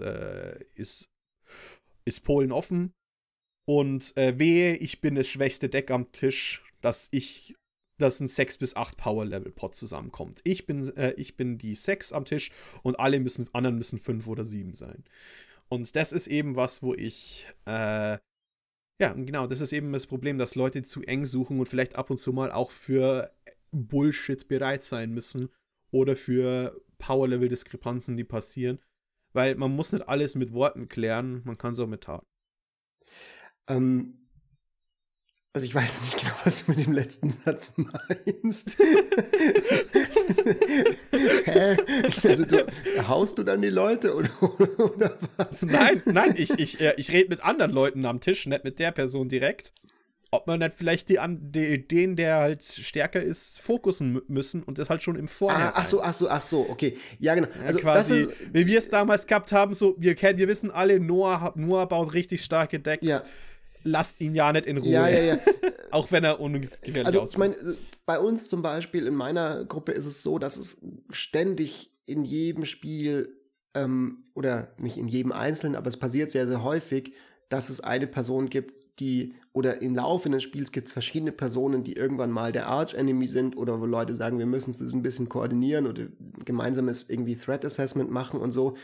ist Polen offen. Und wehe, ich bin das schwächste Deck am Tisch, dass ein 6 bis 8 Power-Level-Pot zusammenkommt. Ich bin die 6 am Tisch und alle anderen müssen 5 oder 7 sein. Und das ist eben was, wo ich ja, genau, das ist eben das Problem, dass Leute zu eng suchen und vielleicht ab und zu mal auch für Bullshit bereit sein müssen oder für Power-Level-Diskrepanzen, die passieren, weil man muss nicht alles mit Worten klären, man kann es auch mit Taten. Also ich weiß nicht genau, was du mit dem letzten Satz meinst. Hä? Also haust du dann die Leute oder was? Nein, ich rede mit anderen Leuten am Tisch, nicht mit der Person direkt. Ob man dann vielleicht den, der halt stärker ist, fokussen müssen und das halt schon im Vorhinein. Ach so, okay. Ja, genau. Also, ja, quasi, das ist, wie wir es damals gehabt haben, so, wir wissen alle, Noah baut richtig starke Decks. Ja. Lasst ihn ja nicht in Ruhe. Ja. Auch wenn er ungefährlich aussieht. Also ich meine, bei uns zum Beispiel in meiner Gruppe ist es so, dass es ständig in jedem Spiel oder nicht in jedem Einzelnen, aber es passiert sehr, sehr häufig, dass es eine Person gibt, die oder im Laufe des Spiels gibt es verschiedene Personen, die irgendwann mal der Arch-Enemy sind oder wo Leute sagen, wir müssen es ein bisschen koordinieren oder gemeinsames irgendwie Threat-Assessment machen und so.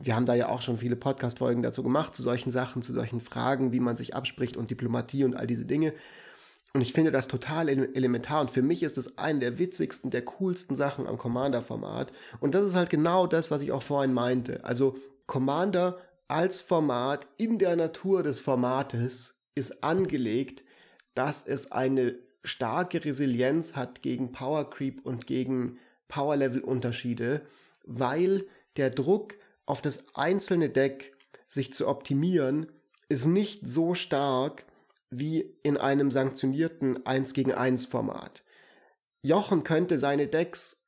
Wir haben da ja auch schon viele Podcast-Folgen dazu gemacht, zu solchen Sachen, zu solchen Fragen, wie man sich abspricht und Diplomatie und all diese Dinge. Und ich finde das total elementar. Und für mich ist das eine der witzigsten, der coolsten Sachen am Commander-Format. Und das ist halt genau das, was ich auch vorhin meinte. Also Commander als Format in der Natur des Formates ist angelegt, dass es eine starke Resilienz hat gegen Power-Creep und gegen Power-Level-Unterschiede, weil der Druck auf das einzelne Deck sich zu optimieren, ist nicht so stark wie in einem sanktionierten 1-gegen-1 Format. Jochen könnte seine Decks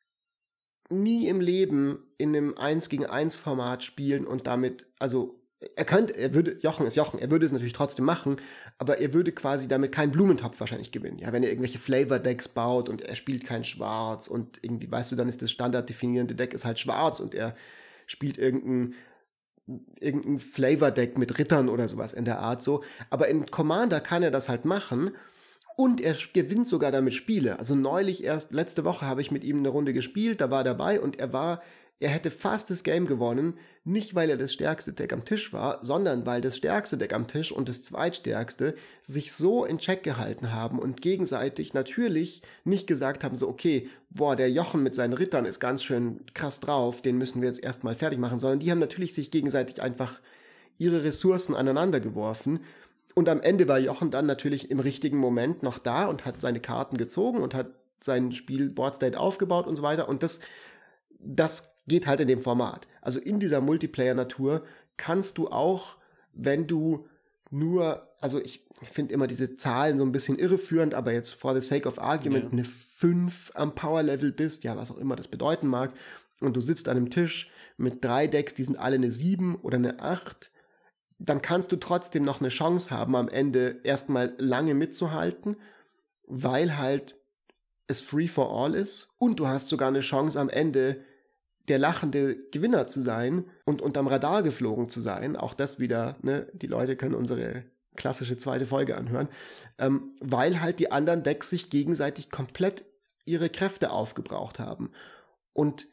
nie im Leben in einem 1-gegen-1 Format spielen und damit, also er würde es natürlich trotzdem machen, aber er würde quasi damit keinen Blumentopf wahrscheinlich gewinnen, ja, wenn er irgendwelche Flavor-Decks baut und er spielt kein Schwarz und irgendwie, weißt du, dann ist das standarddefinierende Deck ist halt Schwarz und er spielt irgendein Flavor-Deck mit Rittern oder sowas in der Art so. Aber in Commander kann er das halt machen und er gewinnt sogar damit Spiele. Also neulich erst, letzte Woche habe ich mit ihm eine Runde gespielt, da war er dabei und er hätte fast das Game gewonnen, nicht weil er das stärkste Deck am Tisch war, sondern weil das stärkste Deck am Tisch und das zweitstärkste sich so in Check gehalten haben und gegenseitig natürlich nicht gesagt haben, so okay, boah, der Jochen mit seinen Rittern ist ganz schön krass drauf, den müssen wir jetzt erstmal fertig machen, sondern die haben natürlich sich gegenseitig einfach ihre Ressourcen aneinander geworfen und am Ende war Jochen dann natürlich im richtigen Moment noch da und hat seine Karten gezogen und hat sein Spiel Boardstate aufgebaut und so weiter und das geht halt in dem Format. Also in dieser Multiplayer-Natur kannst du auch, wenn du nur, also ich finde immer diese Zahlen so ein bisschen irreführend, aber jetzt for the sake of argument, ja. Eine 5 am Power-Level bist, ja, was auch immer das bedeuten mag, und du sitzt an einem Tisch mit 3 Decks, die sind alle eine 7 oder eine 8, dann kannst du trotzdem noch eine Chance haben, am Ende erstmal lange mitzuhalten, weil halt es free for all ist und du hast sogar eine Chance am Ende der lachende Gewinner zu sein und unterm Radar geflogen zu sein. Auch das wieder, ne, die Leute können unsere klassische zweite Folge anhören, weil halt die anderen Decks sich gegenseitig komplett ihre Kräfte aufgebraucht haben. Und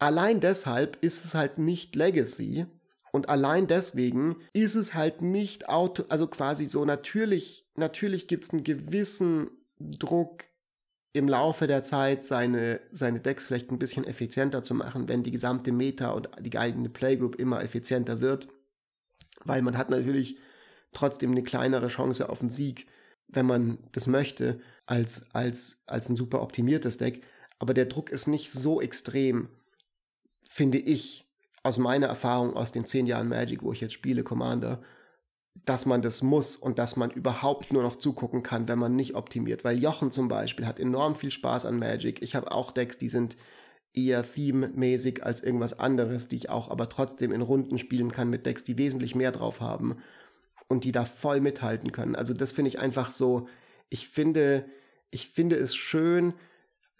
allein deshalb ist es halt nicht Legacy und allein deswegen ist es halt nicht also quasi so natürlich gibt es einen gewissen Druck im Laufe der Zeit seine Decks vielleicht ein bisschen effizienter zu machen, wenn die gesamte Meta und die eigene Playgroup immer effizienter wird, weil man hat natürlich trotzdem eine kleinere Chance auf einen Sieg, wenn man das möchte, als ein super optimiertes Deck, aber der Druck ist nicht so extrem, finde ich, aus meiner Erfahrung aus den 10 Jahren Magic, wo ich jetzt spiele, Commander, dass man das muss und dass man überhaupt nur noch zugucken kann, wenn man nicht optimiert. Weil Jochen zum Beispiel hat enorm viel Spaß an Magic. Ich habe auch Decks, die sind eher theme-mäßig als irgendwas anderes, die ich auch aber trotzdem in Runden spielen kann mit Decks, die wesentlich mehr drauf haben und die da voll mithalten können. Also das finde ich einfach so, ich finde es schön,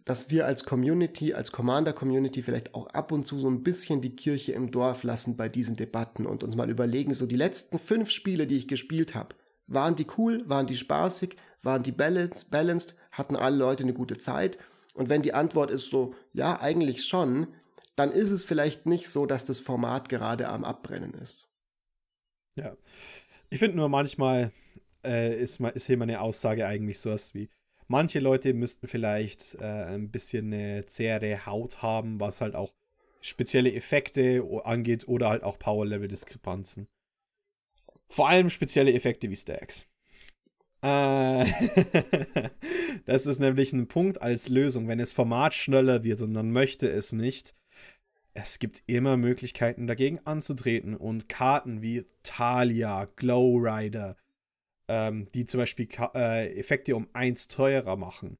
dass wir als Community, als Commander-Community vielleicht auch ab und zu so ein bisschen die Kirche im Dorf lassen bei diesen Debatten und uns mal überlegen, so die letzten 5 Spiele, die ich gespielt habe, waren die cool, waren die spaßig, waren die balanced, hatten alle Leute eine gute Zeit? Und wenn die Antwort ist so, ja, eigentlich schon, dann ist es vielleicht nicht so, dass das Format gerade am Abbrennen ist. Ja, ich finde nur manchmal ist hier meine Aussage eigentlich sowas wie, manche Leute müssten vielleicht ein bisschen eine zähere Haut haben, was halt auch spezielle Effekte angeht oder halt auch Power-Level-Diskrepanzen. Vor allem spezielle Effekte wie Stacks. Das ist nämlich ein Punkt als Lösung. Wenn das Format schneller wird und man möchte es nicht, es gibt immer Möglichkeiten, dagegen anzutreten. Und Karten wie Talia, Glowrider, die zum Beispiel Effekte um 1 teurer machen.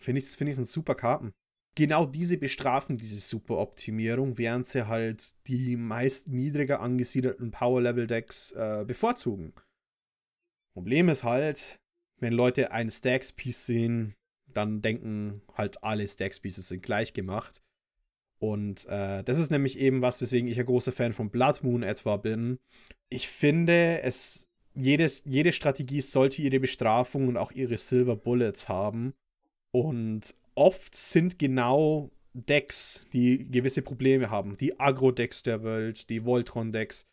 Finde ich sind super Karten. Genau diese bestrafen diese Superoptimierung, während sie halt die meist niedriger angesiedelten Power-Level-Decks bevorzugen. Problem ist halt, wenn Leute ein Stacks-Piece sehen, dann denken halt alle Stacks-Pieces sind gleich gemacht. Und das ist nämlich eben was, weswegen ich ein großer Fan von Blood Moon etwa bin. Ich finde, jede Strategie sollte ihre Bestrafung und auch ihre Silver Bullets haben. Und oft sind genau Decks, die gewisse Probleme haben. Die Agro-Decks der Welt, die Voltron-Decks.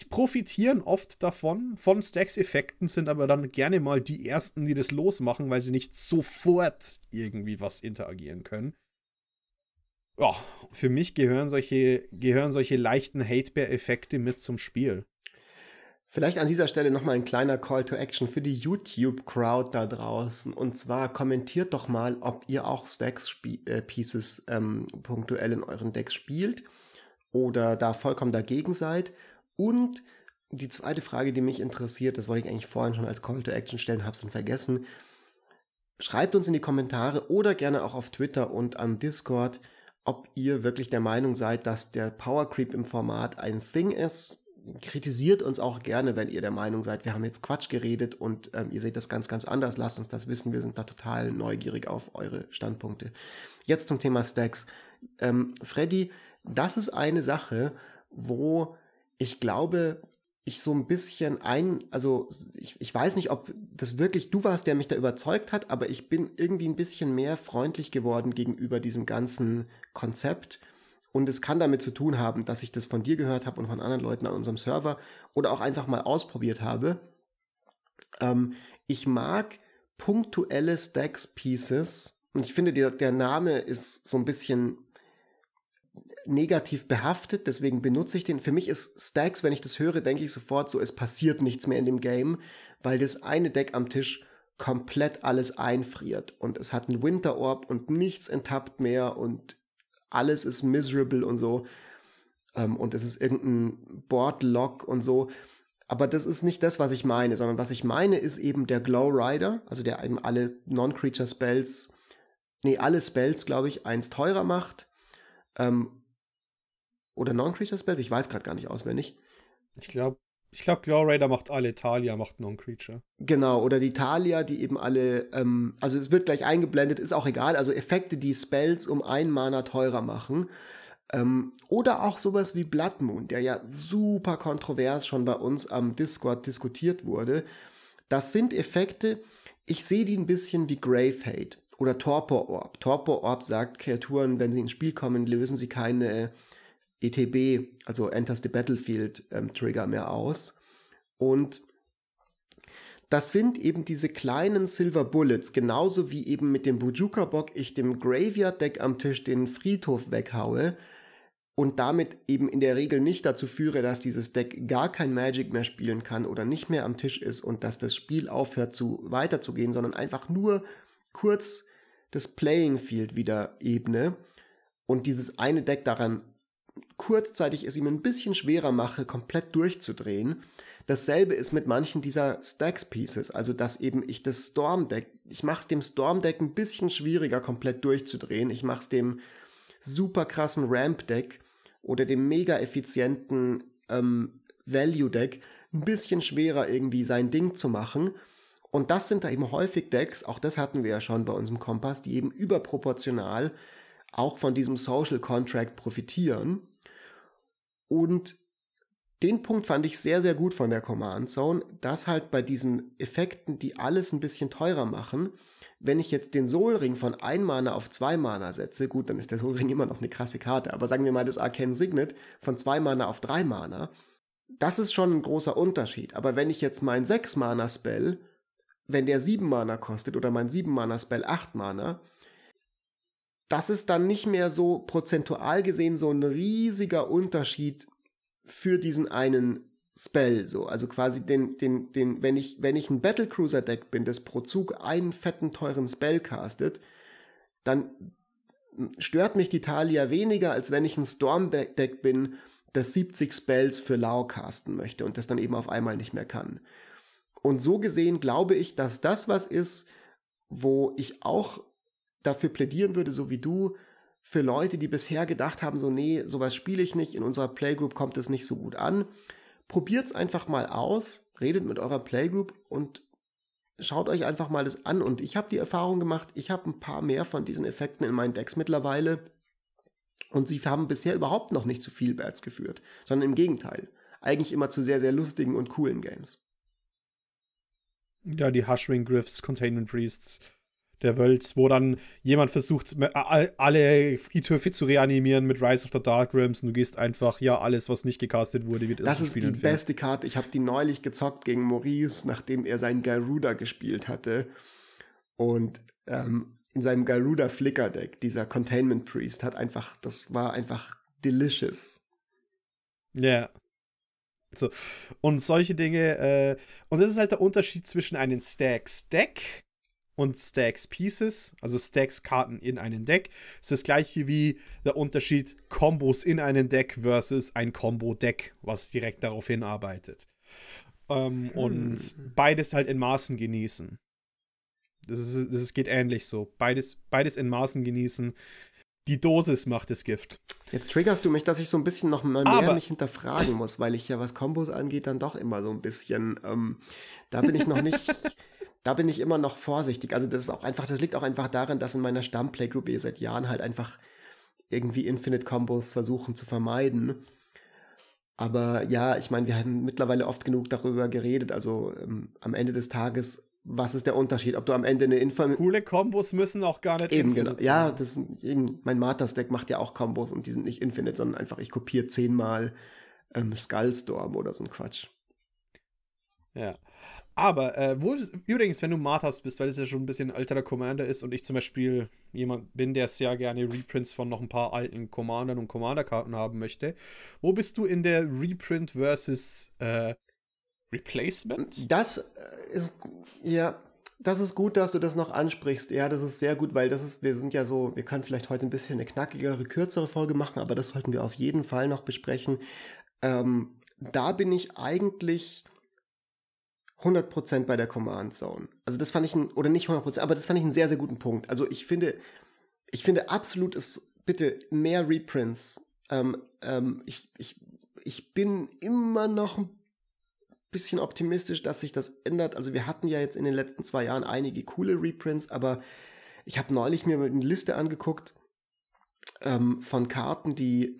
Die profitieren oft davon, von Stacks-Effekten, sind aber dann gerne mal die Ersten, die das losmachen, weil sie nicht sofort irgendwie was interagieren können. Ja, für mich gehören solche leichten Hate-Bear-Effekte mit zum Spiel. Vielleicht an dieser Stelle nochmal ein kleiner Call to Action für die YouTube-Crowd da draußen. Und zwar kommentiert doch mal, ob ihr auch Stacks-Pieces punktuell in euren Decks spielt oder da vollkommen dagegen seid. Und die zweite Frage, die mich interessiert, das wollte ich eigentlich vorhin schon als Call to Action stellen, hab's dann vergessen. Schreibt uns in die Kommentare oder gerne auch auf Twitter und am Discord, ob ihr wirklich der Meinung seid, dass der Power Creep im Format ein Thing ist. Kritisiert uns auch gerne, wenn ihr der Meinung seid, wir haben jetzt Quatsch geredet und ihr seht das ganz, ganz anders. Lasst uns das wissen. Wir sind da total neugierig auf eure Standpunkte. Jetzt zum Thema Stacks. Freddy, das ist eine Sache, wo ich glaube, ich weiß nicht, ob das wirklich du warst, der mich da überzeugt hat, aber ich bin irgendwie ein bisschen mehr freundlich geworden gegenüber diesem ganzen Konzept. Und es kann damit zu tun haben, dass ich das von dir gehört habe und von anderen Leuten an unserem Server oder auch einfach mal ausprobiert habe. Ich mag punktuelle Stacks-Pieces. Und ich finde, der Name ist so ein bisschen negativ behaftet, deswegen benutze ich den. Für mich ist Stacks, wenn ich das höre, denke ich sofort so, es passiert nichts mehr in dem Game, weil das eine Deck am Tisch komplett alles einfriert. Und es hat einen Winter Orb und nichts enttappt mehr und alles ist miserable und so. Und es ist irgendein Board-Lock und so. Aber das ist nicht das, was ich meine, sondern was ich meine, ist eben der Glowrider, also der eben alle Non-Creature-Spells, alle Spells, glaube ich, 1 teurer macht. Oder Non-Creature-Spells, ich weiß gerade gar nicht auswendig. Ich glaube, Glowrider macht alle, Talia macht Non-Creature. Genau, oder die Talia, die eben alle, also es wird gleich eingeblendet, ist auch egal, also Effekte, die Spells um 1 Mana teurer machen. Oder auch sowas wie Blood Moon, der ja super kontrovers schon bei uns am Discord diskutiert wurde. Das sind Effekte, ich sehe die ein bisschen wie Grave Hate oder Torpor Orb. Torpor Orb sagt, Kreaturen, wenn sie ins Spiel kommen, lösen sie keine ETB, also Enters the Battlefield Trigger mehr aus. Und das sind eben diese kleinen Silver Bullets, genauso wie eben mit dem Bujuka-Bock ich dem Graveyard-Deck am Tisch den Friedhof weghaue und damit eben in der Regel nicht dazu führe, dass dieses Deck gar kein Magic mehr spielen kann oder nicht mehr am Tisch ist und dass das Spiel aufhört weiterzugehen, sondern einfach nur kurz das Playing Field wieder ebne und dieses eine Deck daran kurzzeitig es ihm ein bisschen schwerer mache, komplett durchzudrehen. Dasselbe ist mit manchen dieser Stacks-Pieces, also dass eben ich das Stormdeck, ich mache es dem Stormdeck ein bisschen schwieriger, komplett durchzudrehen. Ich mache es dem super krassen Ramp-Deck oder dem mega effizienten Value-Deck ein bisschen schwerer, irgendwie sein Ding zu machen. Und das sind da eben häufig Decks, auch das hatten wir ja schon bei unserem Kompass, die eben überproportional auch von diesem Social Contract profitieren. Und den Punkt fand ich sehr, sehr gut von der Command Zone, dass halt bei diesen Effekten, die alles ein bisschen teurer machen, wenn ich jetzt den Soulring von 1 Mana auf 2 Mana setze, gut, dann ist der Soulring immer noch eine krasse Karte, aber sagen wir mal das Arcane Signet von 2 Mana auf 3 Mana, das ist schon ein großer Unterschied. Aber wenn ich jetzt mein 6-Mana-Spell, wenn der 7 Mana kostet, oder mein 7-Mana-Spell 8 Mana, das ist dann nicht mehr so prozentual gesehen so ein riesiger Unterschied für diesen einen Spell, so. Also quasi wenn ich ein Battlecruiser-Deck bin, das pro Zug einen fetten, teuren Spell castet, dann stört mich die Talia weniger, als wenn ich ein Storm-Deck bin, das 70 Spells für Lau casten möchte und das dann eben auf einmal nicht mehr kann. Und so gesehen glaube ich, dass das was ist, wo ich auch dafür plädieren würde, so wie du, für Leute, die bisher gedacht haben, so nee, sowas spiele ich nicht, in unserer Playgroup kommt es nicht so gut an. Probiert's einfach mal aus, redet mit eurer Playgroup und schaut euch einfach mal das an. Und ich habe die Erfahrung gemacht, ich habe ein paar mehr von diesen Effekten in meinen Decks mittlerweile und sie haben bisher überhaupt noch nicht zu Feelbads geführt, sondern im Gegenteil, eigentlich immer zu sehr, sehr lustigen und coolen Games. Ja, die Hushwing Griffs, Containment Priests der Welt, wo dann jemand versucht, alle Friedhöfe zu reanimieren mit Rise of the Dark Realms und du gehst einfach, ja, alles, was nicht gecastet wurde, wird erst gespielt. Das ist die beste Karte. Ich habe die neulich gezockt gegen Maurice, nachdem er seinen Garuda gespielt hatte. Und in seinem Garuda-Flicker-Deck, dieser Containment Priest, hat einfach, das war einfach delicious. Ja. Yeah. So. Und solche Dinge, und das ist halt der Unterschied zwischen einem Stacks-Deck und Stacks-Pieces, also Stacks-Karten in einem Deck, ist das gleiche wie der Unterschied Kombos in einem Deck versus ein Combo-Deck, was direkt darauf hinarbeitet. Und beides halt in Maßen genießen. Das geht ähnlich so. Beides in Maßen genießen. Die Dosis macht das Gift. Jetzt triggerst du mich, dass ich so ein bisschen noch mal mehr mich hinterfragen muss, weil ich ja, was Kombos angeht, dann doch immer so ein bisschen, da bin ich noch nicht... Da bin ich immer noch vorsichtig. Also das ist auch einfach, das liegt auch einfach daran, dass in meiner Stamm-Playgroup wir seit Jahren halt einfach irgendwie Infinite-Combos versuchen zu vermeiden. Aber ja, ich meine, wir haben mittlerweile oft genug darüber geredet. Also am Ende des Tages, was ist der Unterschied? Ob du am Ende eine Infinite... Coole Combos müssen auch gar nicht eben Infinite sein. Ja, das ist eben, mein Martha's-Deck macht ja auch Combos und die sind nicht Infinite, sondern einfach, ich kopiere 10-mal Skullstorm oder so ein Quatsch. Ja. Aber, übrigens, wenn du Marthas bist, weil es ja schon ein bisschen älterer Commander ist und ich zum Beispiel jemand bin, der sehr gerne Reprints von noch ein paar alten Commandern und Commander-Karten haben möchte, wo bist du in der Reprint versus Replacement? Das ist gut, dass du das noch ansprichst. Ja, das ist sehr gut, weil wir können vielleicht heute ein bisschen eine knackigere, kürzere Folge machen, aber das sollten wir auf jeden Fall noch besprechen. Da bin ich eigentlich 100% bei der Command Zone. Also das fand ich, oder nicht 100%, aber das fand ich einen sehr, sehr guten Punkt. Also ich finde absolut, bitte mehr Reprints. Ich bin immer noch ein bisschen optimistisch, dass sich das ändert. Also wir hatten ja jetzt in den letzten 2 Jahren einige coole Reprints, aber ich habe neulich mir eine Liste angeguckt von Karten, die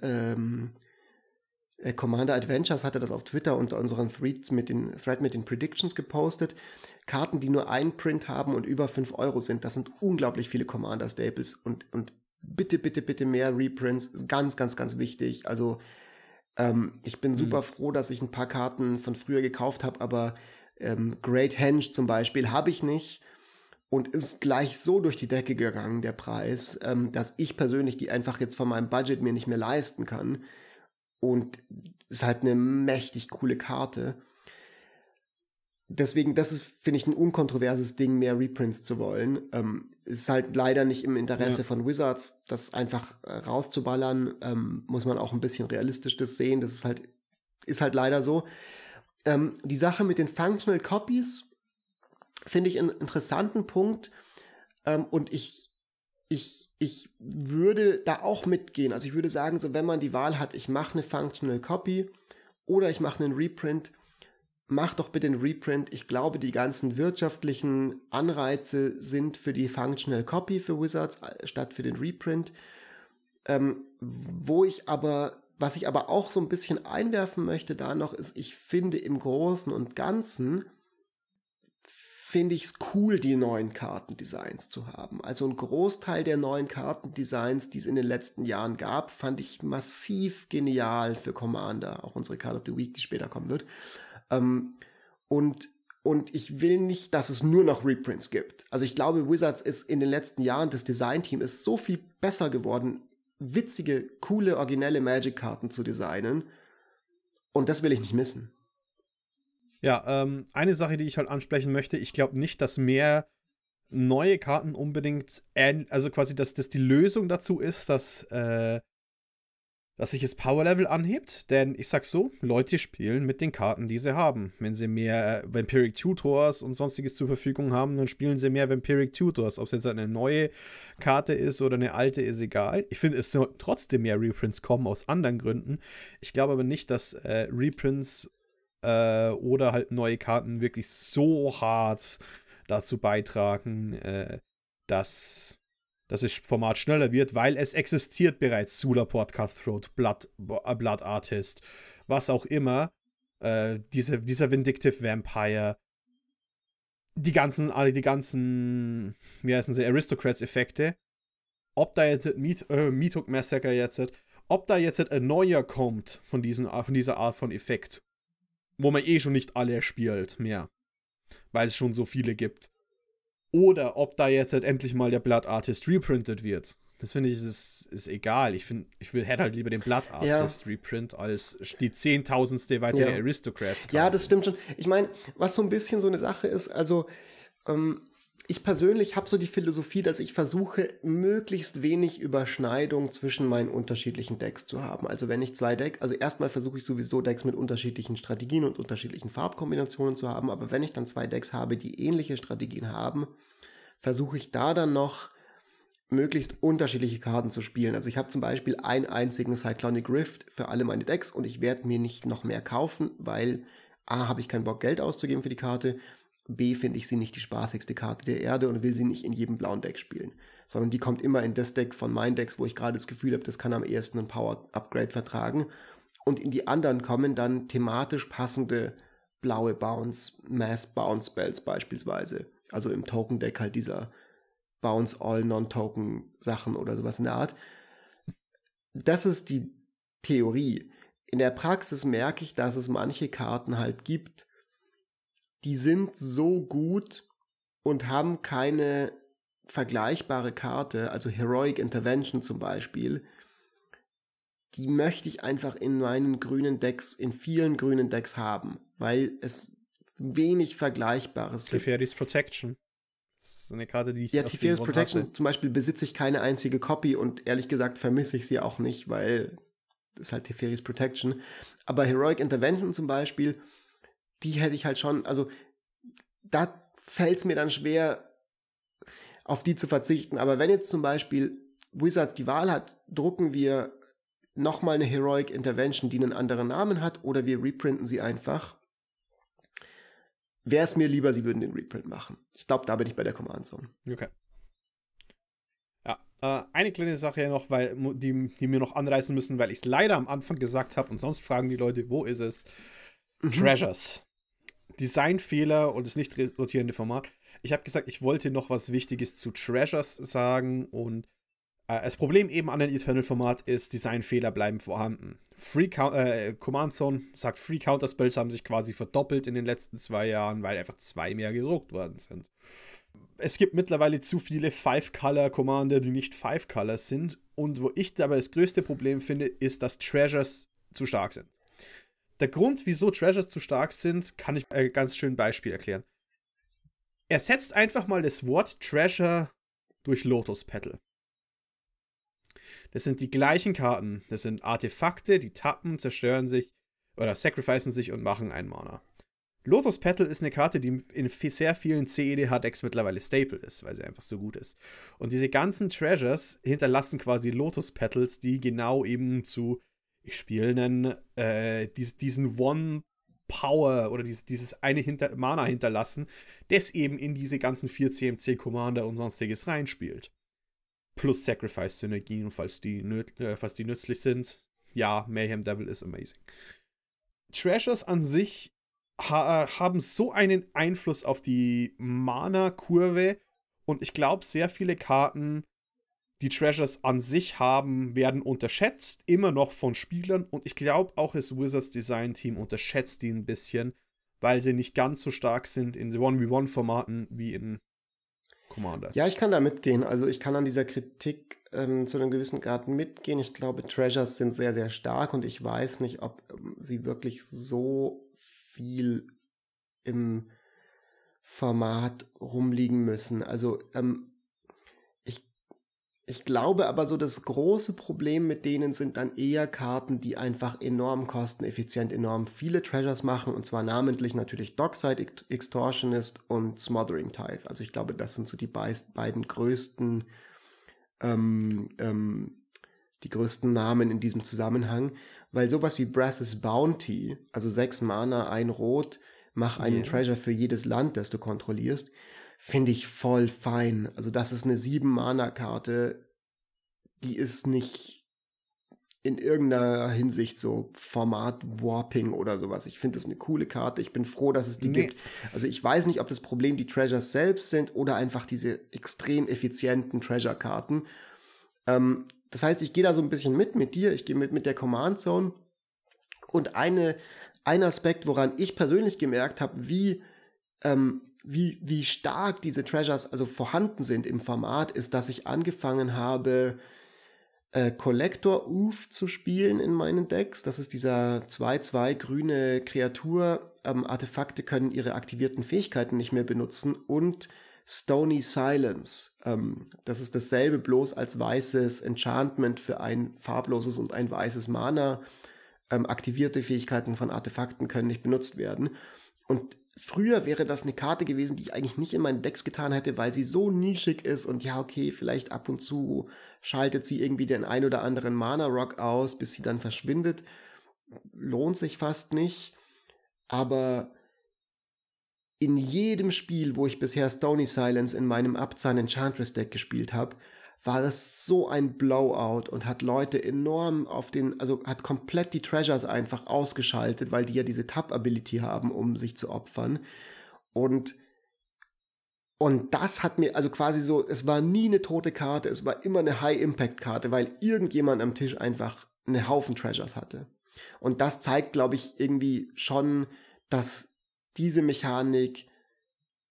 Commander Adventures hatte das auf Twitter unter unseren Threads mit den Predictions gepostet. Karten, die nur einen Print haben und über 5 Euro sind. Das sind unglaublich viele Commander-Staples. Und bitte, bitte, bitte mehr Reprints. Ganz, ganz, ganz wichtig. Also ich bin super froh, dass ich ein paar Karten von früher gekauft habe, aber Great Henge zum Beispiel habe ich nicht. Und ist gleich so durch die Decke gegangen, der Preis, dass ich persönlich die einfach jetzt von meinem Budget mir nicht mehr leisten kann. Und ist halt eine mächtig coole Karte. Deswegen, das ist, finde ich, ein unkontroverses Ding, mehr Reprints zu wollen. Ist halt leider nicht im Interesse von Wizards, das einfach rauszuballern. Muss man auch ein bisschen realistisch das sehen. Das ist halt leider so. Die Sache mit den Functional Copies finde ich einen interessanten Punkt. Und ich würde da auch mitgehen. Also ich würde sagen, so wenn man die Wahl hat, ich mache eine Functional Copy oder ich mache einen Reprint, mach doch bitte einen Reprint. Ich glaube, die ganzen wirtschaftlichen Anreize sind für die Functional Copy für Wizards statt für den Reprint. Was ich aber auch so ein bisschen einwerfen möchte da noch, ist, ich finde im Großen und Ganzen, finde ich es cool, die neuen Kartendesigns zu haben. Also ein Großteil der neuen Kartendesigns, die es in den letzten Jahren gab, fand ich massiv genial für Commander. Auch unsere Card of the Week, die später kommen wird. Und ich will nicht, dass es nur noch Reprints gibt. Also ich glaube, Wizards ist in den letzten Jahren, das Design-Team ist so viel besser geworden, witzige, coole, originelle Magic-Karten zu designen. Und das will ich nicht missen. Ja, eine Sache, die ich halt ansprechen möchte, ich glaube nicht, dass mehr neue Karten unbedingt, also quasi, dass das die Lösung dazu ist, dass sich das Power-Level anhebt, denn ich sag's so, Leute spielen mit den Karten, die sie haben. Wenn sie mehr Vampiric Tutors und sonstiges zur Verfügung haben, dann spielen sie mehr Vampiric Tutors. Ob es jetzt eine neue Karte ist oder eine alte, ist egal. Ich finde, es sollten trotzdem mehr Reprints kommen, aus anderen Gründen. Ich glaube aber nicht, dass Reprints oder halt neue Karten wirklich so hart dazu beitragen, dass das Format schneller wird, weil es existiert bereits Sulaport, Cutthroat, Blood Artist, was auch immer, dieser Vindictive Vampire, die ganzen, wie heißen sie, Aristocrats-Effekte, ob da jetzt Meat Hook Massacre ob da jetzt ein neuer kommt von dieser Art von Effekt, wo man eh schon nicht alle spielt mehr, weil es schon so viele gibt. Oder ob da jetzt halt endlich mal der Blood Artist reprintet wird. Das finde ich, ist egal. Ich hätte halt lieber den Blood Artist Reprint als die 10.000. weitere Aristocrats. Ja, das stimmt schon. Ich meine, was so ein bisschen so eine Sache ist, also ich persönlich habe so die Philosophie, dass ich versuche, möglichst wenig Überschneidung zwischen meinen unterschiedlichen Decks zu haben. Also wenn ich zwei Decks, also erstmal versuche ich sowieso Decks mit unterschiedlichen Strategien und unterschiedlichen Farbkombinationen zu haben, aber wenn ich dann zwei Decks habe, die ähnliche Strategien haben, versuche ich da dann noch möglichst unterschiedliche Karten zu spielen. Also ich habe zum Beispiel einen einzigen Cyclonic Rift für alle meine Decks und ich werde mir nicht noch mehr kaufen, weil A, habe ich keinen Bock, Geld auszugeben für die Karte, B, finde ich sie nicht die spaßigste Karte der Erde und will sie nicht in jedem blauen Deck spielen, sondern die kommt immer in das Deck von meinen Decks, wo ich gerade das Gefühl habe, das kann am ehesten ein Power-Upgrade vertragen, und in die anderen kommen dann thematisch passende blaue Bounce, Mass-Bounce-Spells beispielsweise, also im Token-Deck halt dieser Bounce-All-Non-Token-Sachen oder sowas in der Art. Das ist die Theorie. In der Praxis merke ich, dass es manche Karten halt gibt, die sind so gut und haben keine vergleichbare Karte, also Heroic Intervention zum Beispiel, die möchte ich einfach in meinen grünen Decks, in vielen grünen Decks haben, weil es wenig Vergleichbares gibt. Teferi's Protection. Das ist eine Karte, die ich aus Teferi's Protection hatte. Zum Beispiel besitze ich keine einzige Copy und ehrlich gesagt vermisse ich sie auch nicht, weil das ist halt Teferi's Protection. Aber Heroic Intervention zum Beispiel, die hätte ich halt schon, also da fällt es mir dann schwer, auf die zu verzichten. Aber wenn jetzt zum Beispiel Wizards die Wahl hat, drucken wir nochmal eine Heroic Intervention, die einen anderen Namen hat, oder wir reprinten sie einfach, wäre es mir lieber, sie würden den Reprint machen. Ich glaube, da bin ich bei der Command Zone. Okay. Ja, eine kleine Sache noch, weil die mir noch anreißen müssen, weil ich es leider am Anfang gesagt habe und sonst fragen die Leute, wo ist es? Treasures. Designfehler und das nicht rotierende Format. Ich habe gesagt, ich wollte noch was Wichtiges zu Treasures sagen und das Problem eben an dem Eternal-Format ist, Designfehler bleiben vorhanden. Command Zone sagt, Free Counterspells haben sich quasi verdoppelt in den letzten 2 Jahren, weil einfach 2 mehr gedruckt worden sind. Es gibt mittlerweile zu viele 5-Color-Commander, die nicht 5-Color sind, und wo ich dabei das größte Problem finde, ist, dass Treasures zu stark sind. Der Grund, wieso Treasures zu stark sind, kann ich ganz schön ein Beispiel erklären. Ersetzt einfach mal das Wort Treasure durch Lotus Petal. Das sind die gleichen Karten. Das sind Artefakte, die tappen, zerstören sich oder sacrificen sich und machen einen Mana. Lotus Petal ist eine Karte, die in sehr vielen CEDH-Decks mittlerweile Staple ist, weil sie einfach so gut ist. Und diese ganzen Treasures hinterlassen quasi Lotus Petals, die genau eben zu, ich spiele einen, diesen One-Power oder dieses eine Mana hinterlassen, das eben in diese ganzen 4 CMC-Commander und sonstiges reinspielt. Plus Sacrifice-Synergien, falls die nützlich sind. Ja, Mayhem Devil ist amazing. Treasures an sich haben so einen Einfluss auf die Mana-Kurve und ich glaube, sehr viele Karten, die Treasures an sich haben, werden unterschätzt, immer noch von Spielern, und ich glaube auch das Wizards Design Team unterschätzt die ein bisschen, weil sie nicht ganz so stark sind in 1v1-Formaten wie in Commander. Ja, ich kann da mitgehen, also ich kann an dieser Kritik zu einem gewissen Grad mitgehen. Ich glaube, Treasures sind sehr, sehr stark und ich weiß nicht, ob sie wirklich so viel im Format rumliegen müssen. Also ich glaube aber so, das große Problem mit denen sind dann eher Karten, die einfach enorm kosteneffizient, enorm viele Treasures machen, und zwar namentlich natürlich Dockside, Extortionist und Smothering Tithe. Also ich glaube, das sind so die beiden größten die größten Namen in diesem Zusammenhang, weil sowas wie Brass's Bounty, also 6 Mana, 1 Rot, mach einen Treasure für jedes Land, das du kontrollierst, finde ich voll fein. Also das ist eine 7-Mana-Karte, die ist nicht in irgendeiner Hinsicht so Format-Warping oder sowas. Ich finde das eine coole Karte, ich bin froh, dass es die gibt. Also ich weiß nicht, ob das Problem die Treasures selbst sind oder einfach diese extrem effizienten Treasure-Karten. Das heißt, ich gehe da so ein bisschen mit dir, ich gehe mit der Command Zone. Und ein Aspekt, woran ich persönlich gemerkt habe, wie stark diese Treasures also vorhanden sind im Format, ist, dass ich angefangen habe, Collector Oof zu spielen in meinen Decks. Das ist dieser 2/2 grüne Kreatur. Artefakte können ihre aktivierten Fähigkeiten nicht mehr benutzen, und Stony Silence. Das ist dasselbe, bloß als weißes Enchantment für ein farbloses und ein weißes Mana. Aktivierte Fähigkeiten von Artefakten können nicht benutzt werden. Und früher wäre das eine Karte gewesen, die ich eigentlich nicht in meinen Decks getan hätte, weil sie so nischig ist und ja, okay, vielleicht ab und zu schaltet sie irgendwie den ein oder anderen Mana-Rock aus, bis sie dann verschwindet. Lohnt sich fast nicht. Aber in jedem Spiel, wo ich bisher Stony Silence in meinem Abzahn Enchantress Deck gespielt habe, war das so ein Blowout und hat Leute enorm hat komplett die Treasures einfach ausgeschaltet, weil die ja diese Tap-Ability haben, um sich zu opfern. Und das hat mir, also quasi so, es war nie eine tote Karte, es war immer eine High-Impact-Karte, weil irgendjemand am Tisch einfach einen Haufen Treasures hatte. Und das zeigt, glaube ich, irgendwie schon, dass diese Mechanik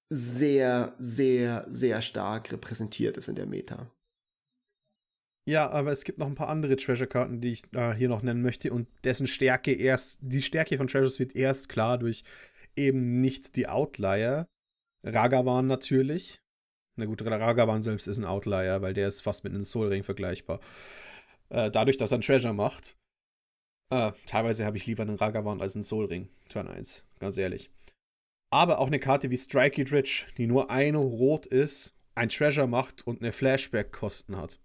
sehr, sehr, sehr stark repräsentiert ist in der Meta. Ja, aber es gibt noch ein paar andere Treasure-Karten, die ich hier noch nennen möchte, und dessen Stärke die Stärke von Treasures wird erst klar durch eben nicht die Outlier. Ragavan natürlich. Na gut, Ragavan selbst ist ein Outlier, weil der ist fast mit einem Soul Ring vergleichbar. Dadurch, dass er ein Treasure macht. Teilweise habe ich lieber einen Ragavan als einen Soul Ring. Turn 1, ganz ehrlich. Aber auch eine Karte wie Strike It Rich, die nur eine Rot ist, ein Treasure macht und eine Flashback-Kosten hat.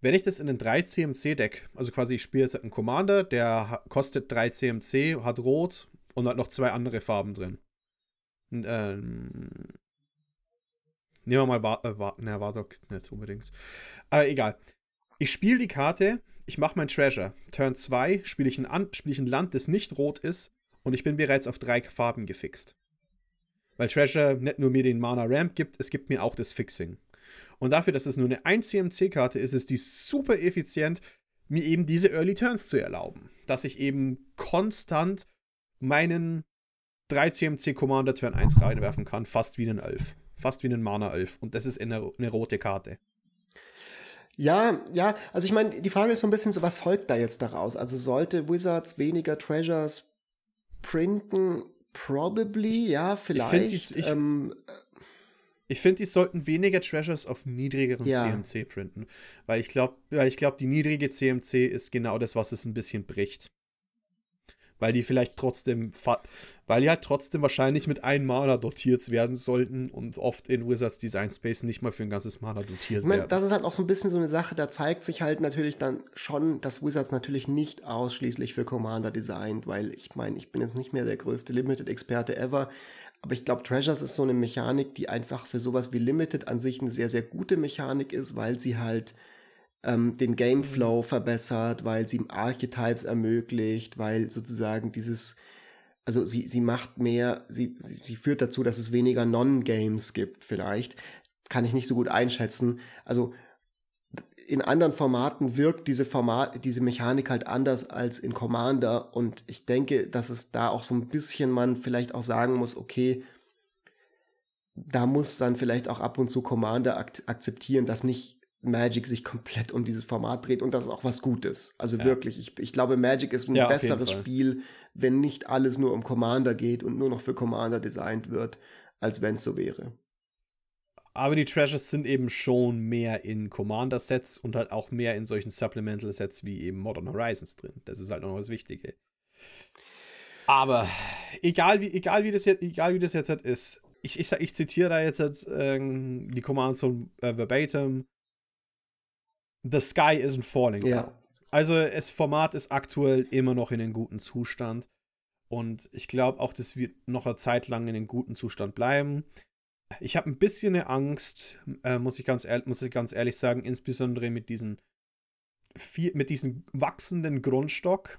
Wenn ich das in einem 3-CMC-Deck, also quasi ich spiele jetzt einen Commander, der kostet 3 CMC, hat Rot und hat noch 2 andere Farben drin. Nehmen wir mal Warlock nicht unbedingt. Aber egal. Ich spiele die Karte, ich mache mein Treasure. Turn 2 spiele ich ein Land, das nicht rot ist, und ich bin bereits auf 3 Farben gefixt. Weil Treasure nicht nur mir den Mana-Ramp gibt, es gibt mir auch das Fixing. Und dafür, dass es nur eine 1-CMC-Karte ist, ist die super effizient, mir eben diese Early Turns zu erlauben. Dass ich eben konstant meinen 3-CMC-Commander Turn 1 reinwerfen kann, fast wie einen Elf. Fast wie einen Mana-Elf. Und das ist eine rote Karte. Ja, also ich meine, die Frage ist so ein bisschen so, was folgt da jetzt daraus? Also sollte Wizards weniger Treasures printen, probably, ja, vielleicht. Ich finde, die sollten weniger Treasures auf niedrigeren CMC printen. Weil ich glaube, die niedrige CMC ist genau das, was es ein bisschen bricht. Weil die vielleicht trotzdem, wahrscheinlich mit einem Maler dotiert werden sollten und oft in Wizards Design Space nicht mal für ein ganzes Maler dotiert werden. Das ist halt auch so ein bisschen so eine Sache, da zeigt sich halt natürlich dann schon, dass Wizards natürlich nicht ausschließlich für Commander designt, weil ich meine, ich bin jetzt nicht mehr der größte Limited-Experte ever, aber ich glaube, Treasures ist so eine Mechanik, die einfach für sowas wie Limited an sich eine sehr, sehr gute Mechanik ist, weil sie halt den Gameflow verbessert, weil sie Archetypes ermöglicht, weil sozusagen dieses, also sie macht mehr, sie führt dazu, dass es weniger Non-Games gibt vielleicht, kann ich nicht so gut einschätzen, also in anderen Formaten wirkt diese Mechanik halt anders als in Commander und ich denke, dass es da auch so ein bisschen man vielleicht auch sagen muss, okay, da muss dann vielleicht auch ab und zu Commander akzeptieren, dass nicht Magic sich komplett um dieses Format dreht und das ist auch was Gutes. Also wirklich, ich glaube, Magic ist ein besseres Spiel, wenn nicht alles nur um Commander geht und nur noch für Commander designt wird, als wenn es so wäre. Aber die Treasures sind eben schon mehr in Commander-Sets und halt auch mehr in solchen Supplemental-Sets wie eben Modern Horizons drin. Das ist halt noch das Wichtige. Aber egal wie das jetzt halt ist, ich zitiere da jetzt halt, die Command Zone verbatim. The sky isn't falling. Ja. Also das Format ist aktuell immer noch in einem guten Zustand. Und ich glaube auch, das wird noch eine Zeit lang in einem guten Zustand bleiben. Ich habe ein bisschen eine Angst, muss ich ganz ehrlich sagen, insbesondere mit diesem wachsenden Grundstock,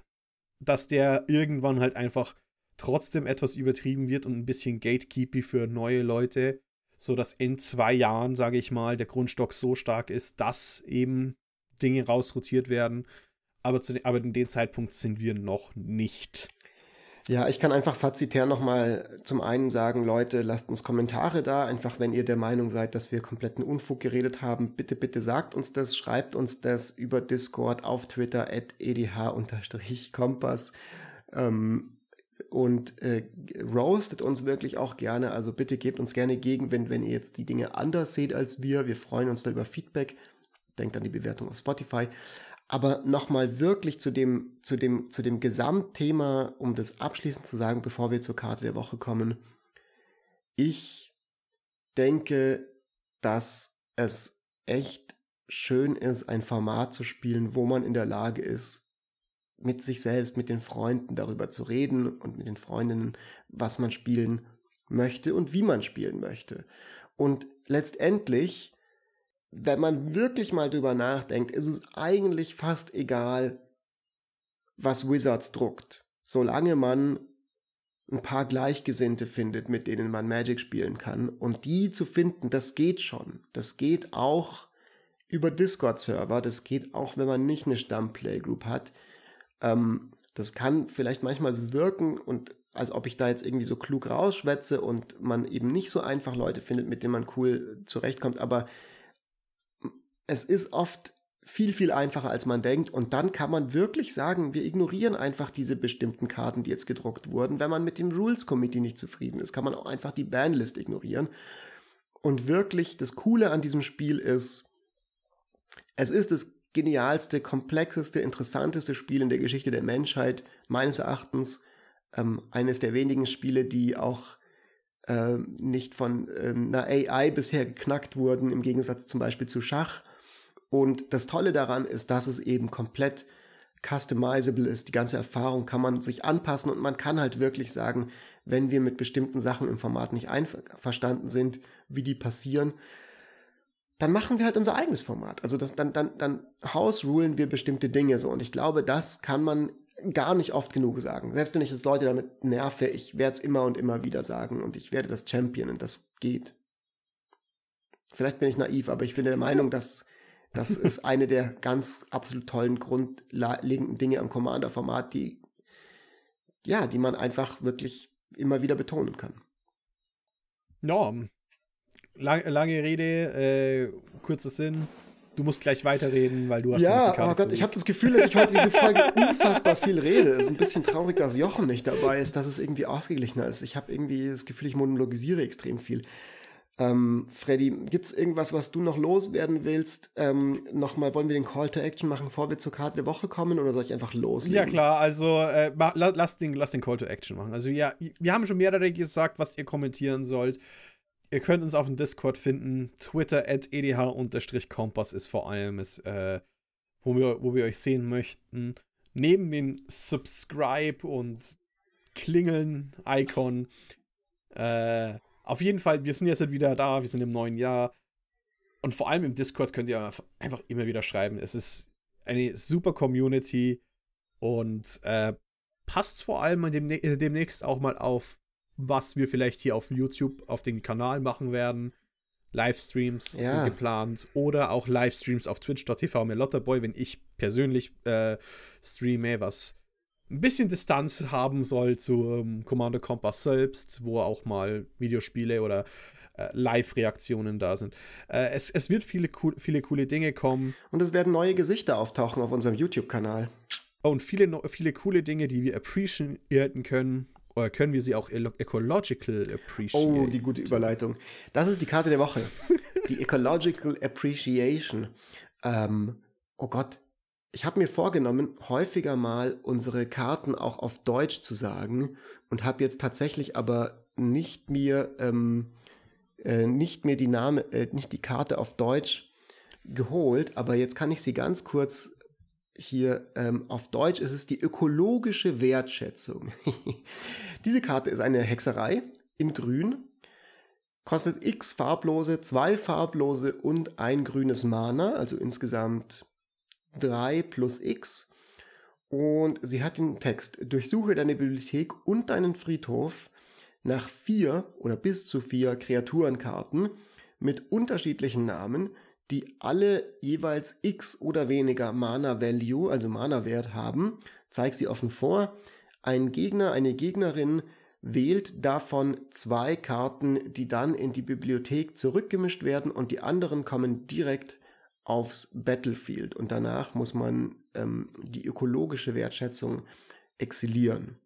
dass der irgendwann halt einfach trotzdem etwas übertrieben wird und ein bisschen gatekeepy für neue Leute, sodass in 2 Jahren, sage ich mal, der Grundstock so stark ist, dass eben Dinge rausrotiert werden. Aber in dem Zeitpunkt sind wir noch nicht. Ja, ich kann einfach fazitär nochmal zum einen sagen, Leute, lasst uns Kommentare da, einfach wenn ihr der Meinung seid, dass wir kompletten Unfug geredet haben, bitte, bitte sagt uns das, schreibt uns das über Discord, auf Twitter, @edh_kompass und roastet uns wirklich auch gerne, also bitte gebt uns gerne Gegenwind, wenn ihr jetzt die Dinge anders seht als wir freuen uns da über Feedback, denkt an die Bewertung auf Spotify. Aber nochmal wirklich zu dem Gesamtthema, um das abschließend zu sagen, bevor wir zur Karte der Woche kommen. Ich denke, dass es echt schön ist, ein Format zu spielen, wo man in der Lage ist, mit sich selbst, mit den Freunden darüber zu reden und mit den Freundinnen, was man spielen möchte und wie man spielen möchte. Und letztendlich, wenn man wirklich mal drüber nachdenkt, ist es eigentlich fast egal, was Wizards druckt, solange man ein paar Gleichgesinnte findet, mit denen man Magic spielen kann. Und die zu finden, das geht schon. Das geht auch über Discord-Server, das geht auch, wenn man nicht eine Stamm-Playgroup hat. Das kann vielleicht manchmal so wirken und als ob ich da jetzt irgendwie so klug rausschwätze und man eben nicht so einfach Leute findet, mit denen man cool zurechtkommt, aber es ist oft viel, viel einfacher, als man denkt. Und dann kann man wirklich sagen, wir ignorieren einfach diese bestimmten Karten, die jetzt gedruckt wurden. Wenn man mit dem Rules Committee nicht zufrieden ist, kann man auch einfach die Banlist ignorieren. Und wirklich das Coole an diesem Spiel ist, es ist das genialste, komplexeste, interessanteste Spiel in der Geschichte der Menschheit, meines Erachtens. Eines der wenigen Spiele, die auch nicht von einer AI bisher geknackt wurden, im Gegensatz zum Beispiel zu Schach. Und das Tolle daran ist, dass es eben komplett customizable ist. Die ganze Erfahrung kann man sich anpassen und man kann halt wirklich sagen, wenn wir mit bestimmten Sachen im Format nicht einverstanden sind, wie die passieren, dann machen wir halt unser eigenes Format. Also dann house-rulen wir bestimmte Dinge so. Und ich glaube, das kann man gar nicht oft genug sagen. Selbst wenn ich jetzt Leute damit nerve, ich werde es immer und immer wieder sagen und ich werde das championen, das geht. Vielleicht bin ich naiv, aber ich bin der Meinung, dass das ist eine der ganz absolut tollen, grundlegenden Dinge am Commander-Format, die man einfach wirklich immer wieder betonen kann. Ja, lange Rede, kurzer Sinn. Du musst gleich weiterreden, weil du hast ja nicht die Karte. Oh Gott, ich habe das Gefühl, dass ich heute diese Folge unfassbar viel rede. Es ist ein bisschen traurig, dass Jochen nicht dabei ist, dass es irgendwie ausgeglichener ist. Ich habe irgendwie das Gefühl, ich monologisiere extrem viel. Freddy, gibt's irgendwas, was du noch loswerden willst? Nochmal, wollen wir den Call to Action machen, bevor wir zur Karte der Woche kommen, oder soll ich einfach loslegen? Ja klar, also lass den Call to Action machen. Also ja, wir haben schon mehrere gesagt, was ihr kommentieren sollt. Ihr könnt uns auf dem Discord finden. Twitter @edh_kompass ist vor allem, wo wir euch sehen möchten. Neben dem Subscribe und Klingeln-Icon auf jeden Fall, wir sind jetzt wieder da, wir sind im neuen Jahr. Und vor allem im Discord könnt ihr einfach immer wieder schreiben. Es ist eine super Community und passt vor allem demnächst auch mal auf, was wir vielleicht hier auf YouTube, auf den Kanal machen werden. Livestreams sind geplant oder auch Livestreams auf twitch.tv/Lottaboy, wenn ich persönlich streame, was ein bisschen Distanz haben soll zum Commander Compass selbst, wo auch mal Videospiele oder Live-Reaktionen da sind. Es wird viele coole Dinge kommen. Und es werden neue Gesichter auftauchen auf unserem YouTube-Kanal. Und viele coole Dinge, die wir appreciaten können. Oder können wir sie auch Ecological Appreciation? Oh, die gute Überleitung. Das ist die Karte der Woche. Die Ecological Appreciation. Oh Gott. Ich habe mir vorgenommen, häufiger mal unsere Karten auch auf Deutsch zu sagen und habe jetzt tatsächlich aber nicht die Karte auf Deutsch geholt, aber jetzt kann ich sie ganz kurz hier auf Deutsch. Es ist die ökologische Wertschätzung. Diese Karte ist eine Hexerei in Grün, kostet x farblose, 2 farblose und 1 grünes Mana, also insgesamt 3 + x, und sie hat den Text: Durchsuche deine Bibliothek und deinen Friedhof nach 4 oder bis zu 4 Kreaturenkarten mit unterschiedlichen Namen, die alle jeweils x oder weniger Mana-Value, also Mana-Wert haben. Zeig sie offen vor. Ein Gegner, eine Gegnerin wählt davon 2 Karten, die dann in die Bibliothek zurückgemischt werden, und die anderen kommen direkt aufs Battlefield, und danach muss man die ökologische Wertschätzung exilieren.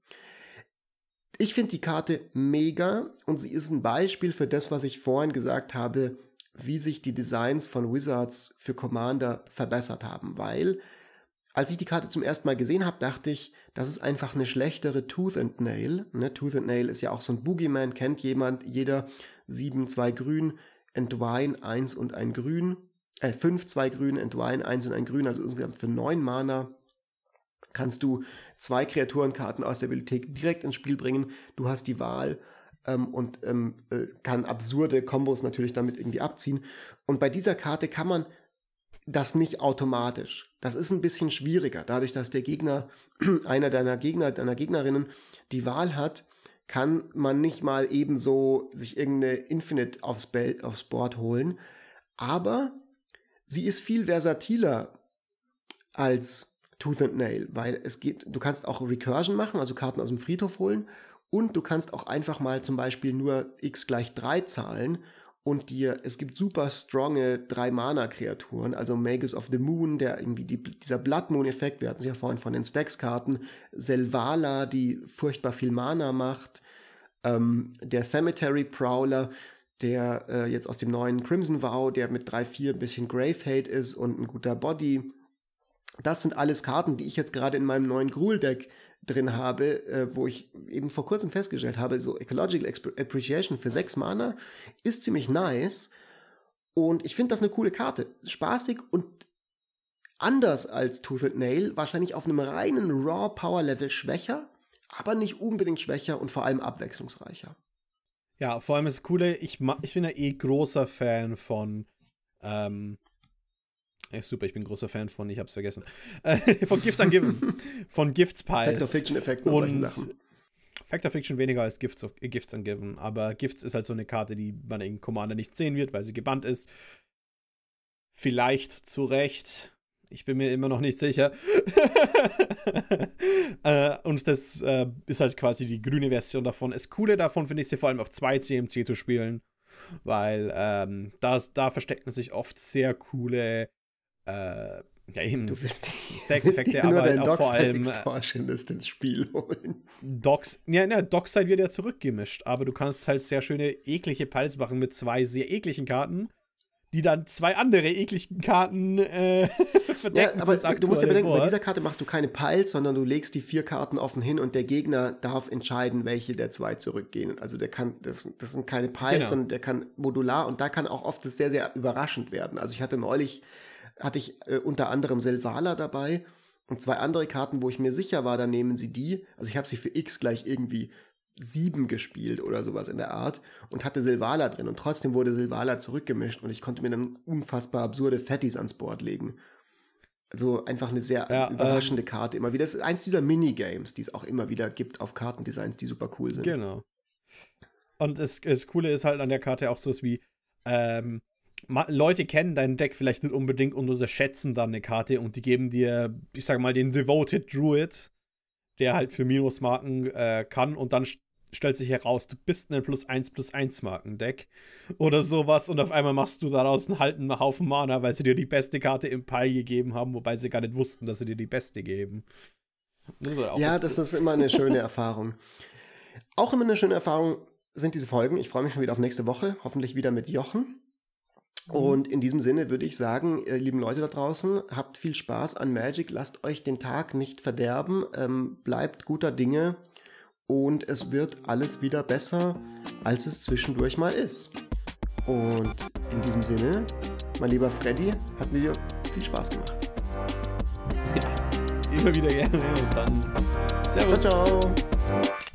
Ich finde die Karte mega, und sie ist ein Beispiel für das, was ich vorhin gesagt habe, wie sich die Designs von Wizards für Commander verbessert haben, weil als ich die Karte zum ersten Mal gesehen habe, dachte ich, das ist einfach eine schlechtere Tooth and Nail. Ne? Tooth and Nail ist ja auch so ein Boogeyman, kennt jeder, 7/2 grün, Entwine 1 und ein grün. 5/2 grün, Entwine 1 und ein grün, also insgesamt für 9 Mana kannst du 2 Kreaturenkarten aus der Bibliothek direkt ins Spiel bringen. Du hast die Wahl und kann absurde Kombos natürlich damit irgendwie abziehen. Und bei dieser Karte kann man das nicht automatisch. Das ist ein bisschen schwieriger. Dadurch, dass der Gegner, einer deiner Gegner, deiner Gegnerinnen, die Wahl hat, kann man nicht mal ebenso sich irgendeine Infinite aufs Board holen. Aber sie ist viel versatiler als Tooth and Nail, weil du kannst auch Recursion machen, also Karten aus dem Friedhof holen, und du kannst auch einfach mal zum Beispiel nur x = 3 zahlen und es gibt super stronge 3-Mana-Kreaturen, also Magus of the Moon, der irgendwie dieser Blood Moon-Effekt, wir hatten es ja vorhin von den Stacks-Karten, Selvala, die furchtbar viel Mana macht, der Cemetery Prowler, der jetzt aus dem neuen Crimson Vow, der mit 3/4 ein bisschen Grave Hate ist und ein guter Body. Das sind alles Karten, die ich jetzt gerade in meinem neuen Gruul-Deck drin habe, wo ich eben vor kurzem festgestellt habe, so Ecological Appreciation für 6 Mana ist ziemlich nice. Und ich finde das eine coole Karte. Spaßig und anders als Tooth and Nail, wahrscheinlich auf einem reinen Raw-Power-Level schwächer, aber nicht unbedingt schwächer und vor allem abwechslungsreicher. Ja, vor allem das Coole, von Gifts Ungiven, von Gifts Piles. Fact or Fiction Effekt und solche Sachen. Fact or Fiction weniger als Gifts Ungiven, aber Gifts ist halt so eine Karte, die man in Commander nicht sehen wird, weil sie gebannt ist. Vielleicht zu Recht. Ich bin mir immer noch nicht sicher. Und das ist halt quasi die grüne Version davon. Das Coole davon finde ich, sie vor allem auf 2 CMC zu spielen, weil da verstecken sich oft sehr coole Ja, eben. Du willst die Stacks-Effekte, aber halt auch vor allem ins Spiel holen. Docs, ja, Dockside wird ja zurückgemischt, aber du kannst halt sehr schöne, eklige Piles machen mit zwei sehr ekligen Karten, die dann zwei andere ekligen Karten verdecken. Ja, aber du musst dir bedenken, bei dieser Karte machst du keine Piles, sondern du legst die 4 Karten offen hin und der Gegner darf entscheiden, welche der 2 zurückgehen. Also der kann, das sind keine Piles, genau, sondern der kann modular, und da kann auch oft das sehr, sehr überraschend werden. Also ich hatte neulich unter anderem Selvala dabei und 2 andere Karten, wo ich mir sicher war, dann nehmen sie die. Also ich habe sie für X gleich irgendwie 7 gespielt oder sowas in der Art und hatte Silvala drin. Und trotzdem wurde Silvala zurückgemischt und ich konnte mir dann unfassbar absurde Fatties ans Board legen. Also einfach eine sehr überraschende Karte immer wieder. Das ist eins dieser Minigames, die es auch immer wieder gibt auf Kartendesigns, die super cool sind. Genau. Und das Coole ist halt an der Karte auch so wie, Leute kennen dein Deck vielleicht nicht unbedingt und unterschätzen dann eine Karte und die geben dir, ich sag mal, den Devoted Druid, der halt für Minusmarken kann, und dann stellt sich heraus, du bist ein +1/+1 Markendeck oder sowas und auf einmal machst du daraus einen halben Haufen Mana, weil sie dir die beste Karte im Pile gegeben haben, wobei sie gar nicht wussten, dass sie dir die beste geben. Das ist auch ja, das ist immer eine schöne Erfahrung. Auch immer eine schöne Erfahrung sind diese Folgen. Ich freue mich schon wieder auf nächste Woche, hoffentlich wieder mit Jochen. Und in diesem Sinne würde ich sagen, lieben Leute da draußen, habt viel Spaß an Magic, lasst euch den Tag nicht verderben, bleibt guter Dinge und es wird alles wieder besser, als es zwischendurch mal ist. Und in diesem Sinne, mein lieber Freddy, hat mir viel Spaß gemacht. Ja, immer wieder gerne und dann Servus. Ciao, ciao.